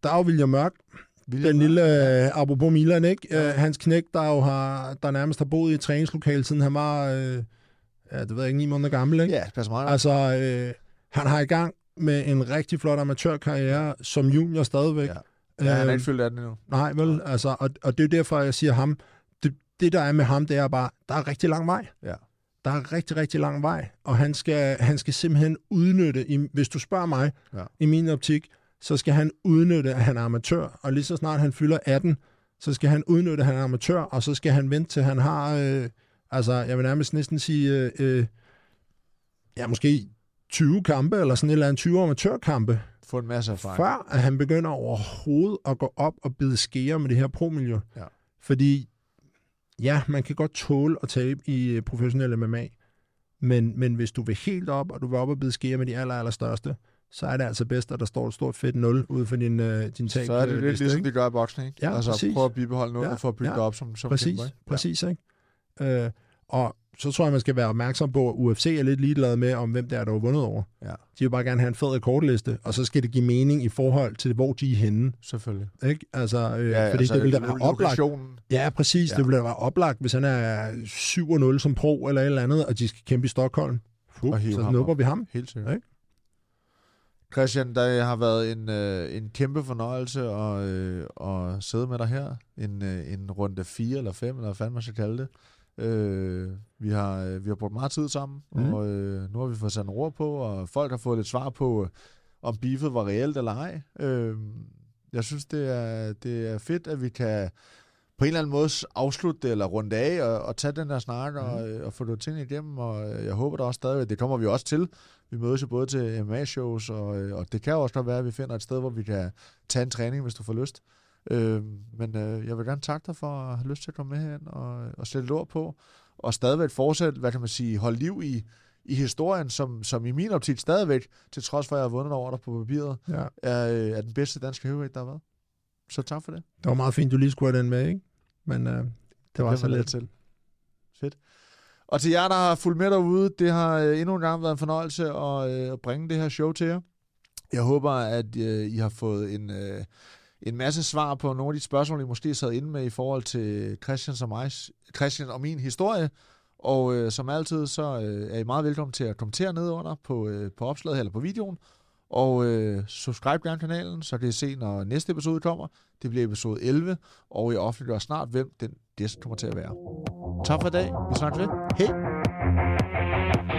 Der er jo William Mørk. William den lille, øh, apropos Milan, ikke? Ja. Øh, hans knæk, der jo har, der nærmest har boet i et træningslokale, siden han var, øh, ja, det ved jeg ikke, ni måneder gammel, ikke? Ja, det passer meget. Altså, øh, han har i gang med en rigtig flot amatørkarriere, som junior stadigvæk. Ja. Ja, han er ikke fyldt af den endnu. Nej, vel, altså, og, og det er derfor, jeg siger ham, det, det der er med ham, det er bare, der er rigtig lang vej. Ja. Der er rigtig, rigtig lang vej, og han skal, han skal simpelthen udnytte, i, hvis du spørger mig, ja. I min optik, så skal han udnytte, at han er amatør, og lige så snart han fylder atten, så skal han udnytte, at han er amatør, og så skal han vente til, han har, øh, altså, jeg vil nærmest næsten sige, øh, ja, måske tyve kampe, eller sådan et eller andet tyve amatørkampe, få en masse erfaring. Før at han begynder overhovedet at gå op og bide skære med det her pro-miljø. Ja. Fordi, ja, man kan godt tåle at tabe i professionel M M A, men, men hvis du vil helt op, og du vil op og bide skære med de aller, aller største, så er det altså bedst, at der står et stort fedt nul ude for din, øh, din tab. Så er det lidt ligesom de gør i boksen, ikke? Ja, altså præcis. Prøv at bibeholde noget, ja, for at bygge, ja, det op som, som præcis, kæmper, ikke? Præcis, ja. Ikke? Øh, og så tror jeg, man skal være opmærksom på, at U F C er lidt ligeglad med, om hvem der er, der er vundet over. Ja. De vil bare gerne have en fed rekordliste, og så skal det give mening i forhold til, hvor de er henne. Selvfølgelig. Ikke? Altså, øh, ja, ja, fordi altså, det ville da være oplagt. Ja, præcis. Ja. Det ville da være oplagt, hvis han er syv nul som pro eller et eller andet, og de skal kæmpe i Stockholm. Puh, så nubber vi ham. Helt sikkert. Ikke? Christian, der har været en, øh, en kæmpe fornøjelse at, øh, at sidde med dig her. En, øh, en runde fire eller fem, eller hvad fanden man skal kalde det. Øh, vi, har, vi har brugt meget tid sammen, mm. og øh, nu har vi fået sat en ord på, og folk har fået lidt svar på, øh, om beefet var reelt eller ej. Øh, jeg synes, det er, det er fedt, at vi kan på en eller anden måde afslutte det, eller runde af, og, og tage den der snak, mm. og, og få det ting igennem, og jeg håber da også stadig, det kommer vi også til. Vi mødes jo både til M M A-shows, og, og det kan også godt være, at vi finder et sted, hvor vi kan tage en træning, hvis du får lyst. Øh, men øh, jeg vil gerne takke dig for at have lyst til at komme med herhen og, og sætte lort på og stadigvæk fortsætte, hvad kan man sige, holde liv i, i historien, som, som i min optik stadigvæk, til trods for at jeg har vundet over dig på papiret, ja. er, er den bedste danske heavyweight, der har været. Så tak for det. Det var meget fint, du lige skulle have den med, ikke? Men øh, det, det var så lidt til. Fedt. Og til jer, der har fulgt med derude, det har endnu en gang været en fornøjelse at øh, bringe det her show til jer. Jeg håber, at øh, I har fået en øh, en masse svar på nogle af de spørgsmål, I måske sad inde med i forhold til Christians og, mig, Christian og min historie. Og øh, som altid, så øh, er I meget velkommen til at kommentere ned under på, øh, på opslaget eller på videoen. Og øh, subscribe gerne kanalen, så kan I se, når næste episode kommer. Det bliver episode elleve, og jeg offentliggør snart, hvem den gæst kommer til at være. Tak for i dag. Vi snakkes lidt. Hej!